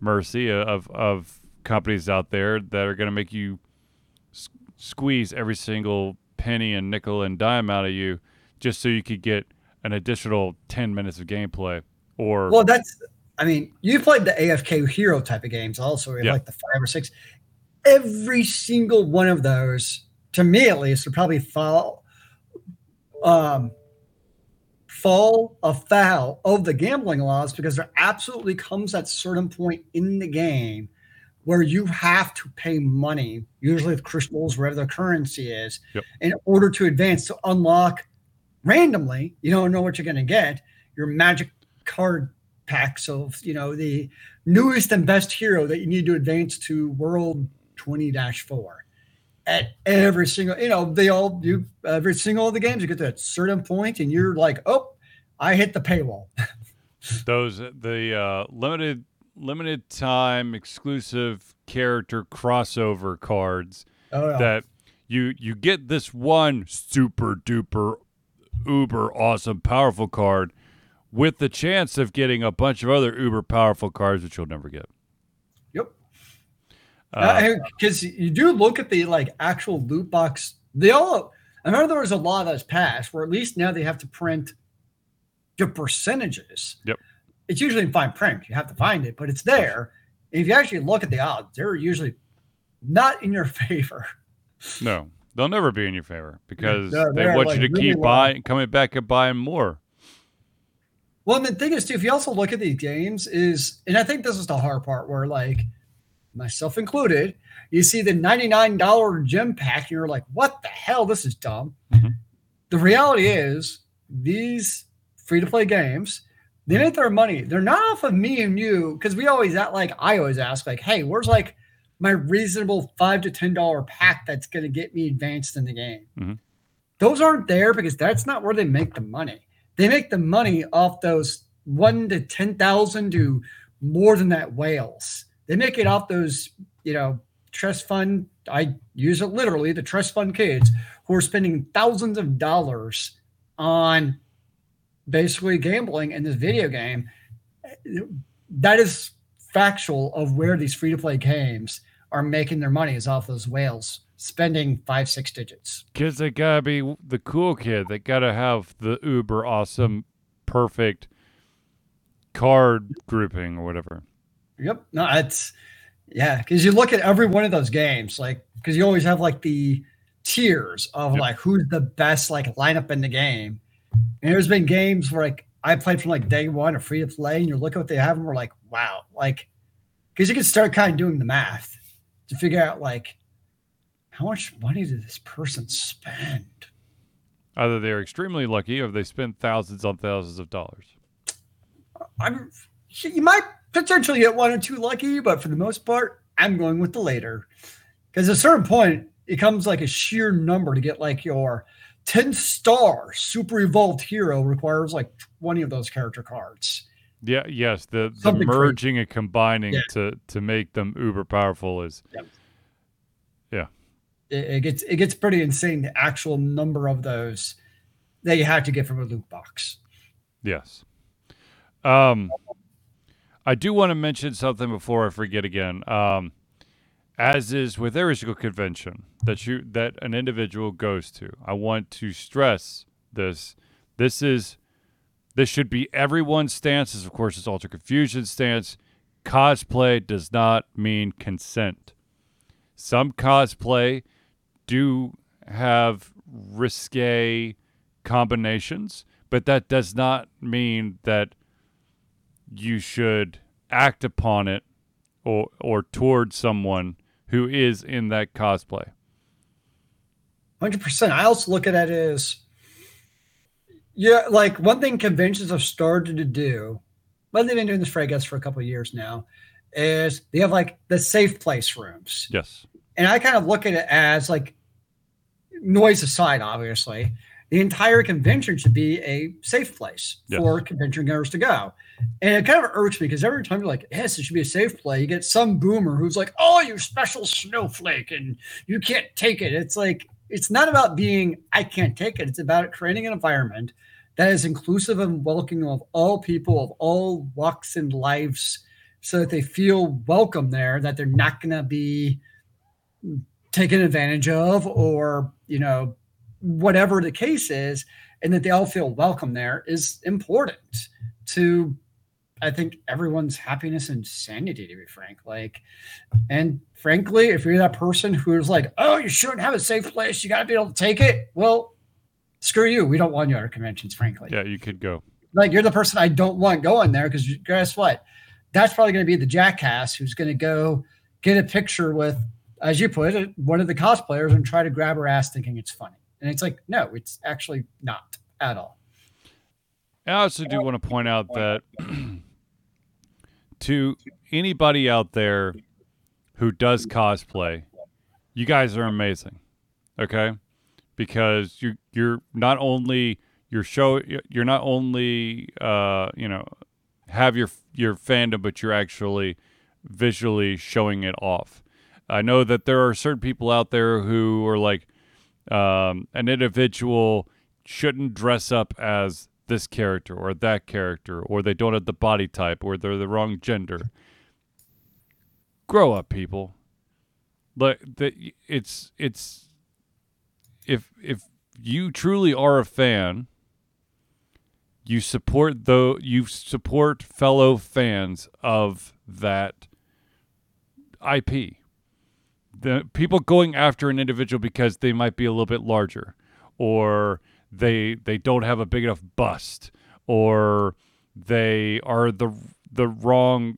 mercy of companies out there that are going to make you squeeze every single penny and nickel and dime out of you just so you could get an additional 10 minutes of gameplay. You played the AFK hero type of games also, like the 5 or 6. Every single one of those, to me at least, would probably fall afoul of the gambling laws, because there absolutely comes that certain point in the game where you have to pay money, usually with crystals, wherever the currency is, in order to advance, to unlock randomly. You don't know what you're going to get. Your magic card packs of, the newest and best hero that you need to advance to world 20-4 at every single, they all do every single of the games. You get to a certain point and you're like, oh, I hit the paywall. Those, limited time exclusive character crossover cards that you get this one super duper uber awesome powerful card with the chance of getting a bunch of other uber-powerful cards, which you'll never get. Yep. Because you do look at the actual loot box. I remember there was a law that's passed where at least now they have to print the percentages. Yep. It's usually in fine print. You have to find it, but it's there. And if you actually look at the odds, they're usually not in your favor. No, they'll never be in your favor because they want you to keep buying, coming back and buying more. Well, and the thing is, too, if you also look at these games, and I think this is the hard part where, myself included, you see the $99 gem pack, and you're like, what the hell? This is dumb. Mm-hmm. The reality is these free-to-play games, they make their money. They're not off of me and you, because we always act like, I always ask, like, hey, where's like my reasonable $5 to $10 pack that's going to get me advanced in the game? Mm-hmm. Those aren't there because that's not where they make the money. They make the money off those 1 to 10,000 to more than that whales. They make it off those, you know, trust fund. I use it literally, the trust fund kids who are spending thousands of dollars on basically gambling in this video game. That is factual of where these free-to-play games are making their money, is off those whales spending 5-6 digits. Because they gotta be the cool kid. They gotta have the uber awesome, perfect card grouping or whatever. Yep. No, it's, yeah. Because you look at every one of those games, like, because you always have like the tiers of like who's the best like lineup in the game. And there's been games where like I played from like day one of free to play, and you're looking at what they have, and we're like, wow, like, because you can start kind of doing the math to figure out like, how much money did this person spend? Either they're extremely lucky or they spend thousands on thousands of dollars. You might potentially get one or two lucky, but for the most part, I'm going with the later. Because at a certain point, it comes like a sheer number to get like your 10-star super evolved hero requires like 20 of those character cards. Yeah, yes. The merging and combining to make them uber powerful is... Yep. Yeah. It gets pretty insane, the actual number of those that you have to get from a loot box. Yes. I do want to mention something before I forget again. As is with every single convention that an individual goes to, I want to stress this. This should be everyone's stance. This, of course, is Altered Confusion stance. Cosplay does not mean consent. Some cosplay do have risque combinations, but that does not mean that you should act upon it or toward someone who is in that cosplay. 100%. I also look at it as, yeah, like one thing conventions have started to do, but they've been doing this for, I guess, for a couple of years now, is they have like the safe place rooms. Yes. And I kind of look at it as like, noise aside, obviously, the entire convention should be a safe place for convention goers to go. And it kind of irks me because every time you're like, yes, it should be a safe play, you get some boomer who's like, oh, you special snowflake and you can't take it. It's like, it's not about being, I can't take it. It's about creating an environment that is inclusive and welcoming of all people of all walks and lives, so that they feel welcome there, that they're not going to be taken advantage of or, you know, whatever the case is, and that they all feel welcome there is important to, I think, everyone's happiness and sanity, to be frank. Like, and frankly, if you're that person who's like, oh, you shouldn't have a safe place, you got to be able to take it. Well, screw you. We don't want you at our conventions, frankly. Yeah, you could go. Like, you're the person I don't want going there, because guess what? That's probably going to be the jackass who's going to go get a picture with, as you put it, one of the cosplayers and try to grab her ass thinking it's funny. And it's like, no, it's actually not at all. I also do want to point out that to anybody out there who does cosplay, you guys are amazing, okay? Because you're not only have your fandom, but you're actually visually showing it off. I know that there are certain people out there who are like, an individual shouldn't dress up as this character or that character, or they don't have the body type, or they're the wrong gender. Grow up, people. Like, it's if you truly are a fan, you support fellow fans of that IP. The people going after an individual because they might be a little bit larger, or they don't have a big enough bust, or they are the wrong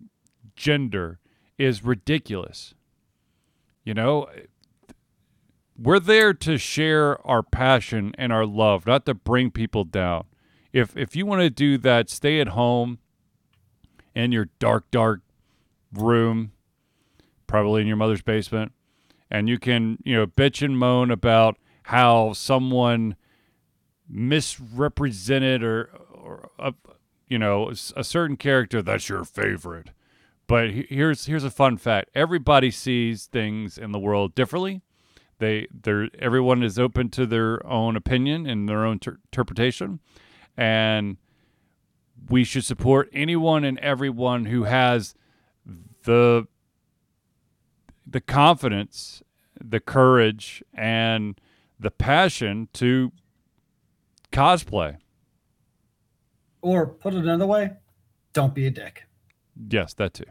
gender is ridiculous. You know, we're there to share our passion and our love, not to bring people down. If you want to do that, stay at home in your dark room, probably in your mother's basement, and you can, you know, bitch and moan about how someone misrepresented or a certain character that's your favorite. But here's a fun fact. Everybody sees things in the world differently. Everyone is open to their own opinion and their own interpretation. And we should support anyone and everyone who has the confidence, the courage, and the passion to cosplay. Or put it another way, don't be a dick. Yes, that too.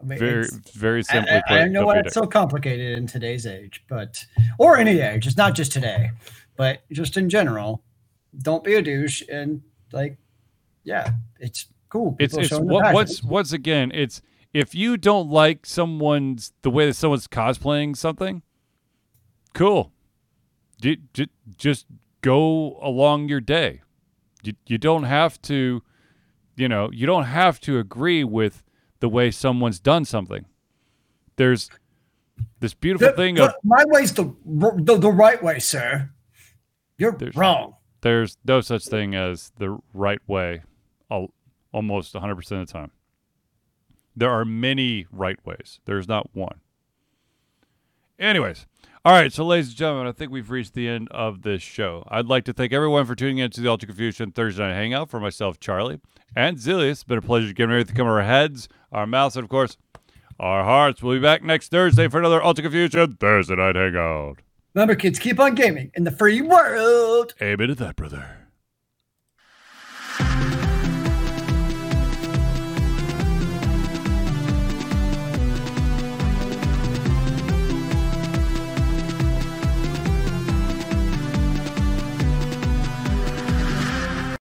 I mean, very, very simply put. I know why it's so complicated in today's age, but or any age. It's not just today, but just in general. Don't be a douche, and it's cool. People it's if you don't like the way that someone's cosplaying something, cool. Just go along your day. You don't have to. You know, you don't have to agree with the way someone's done something. There's this beautiful thing of my way's the right way, sir. You're wrong. There's no such thing as the right way almost 100% of the time. There are many right ways. There's not one. Anyways. All right, so ladies and gentlemen, I think we've reached the end of this show. I'd like to thank everyone for tuning in to the Ultra Confusion Thursday Night Hangout. For myself, Charlie, and Zelius, it's been a pleasure giving everything come our heads, our mouths, and, of course, our hearts. We'll be back next Thursday for another Ultra Confusion Thursday Night Hangout. Remember, kids, keep on gaming in the free world. Amen to that, brother.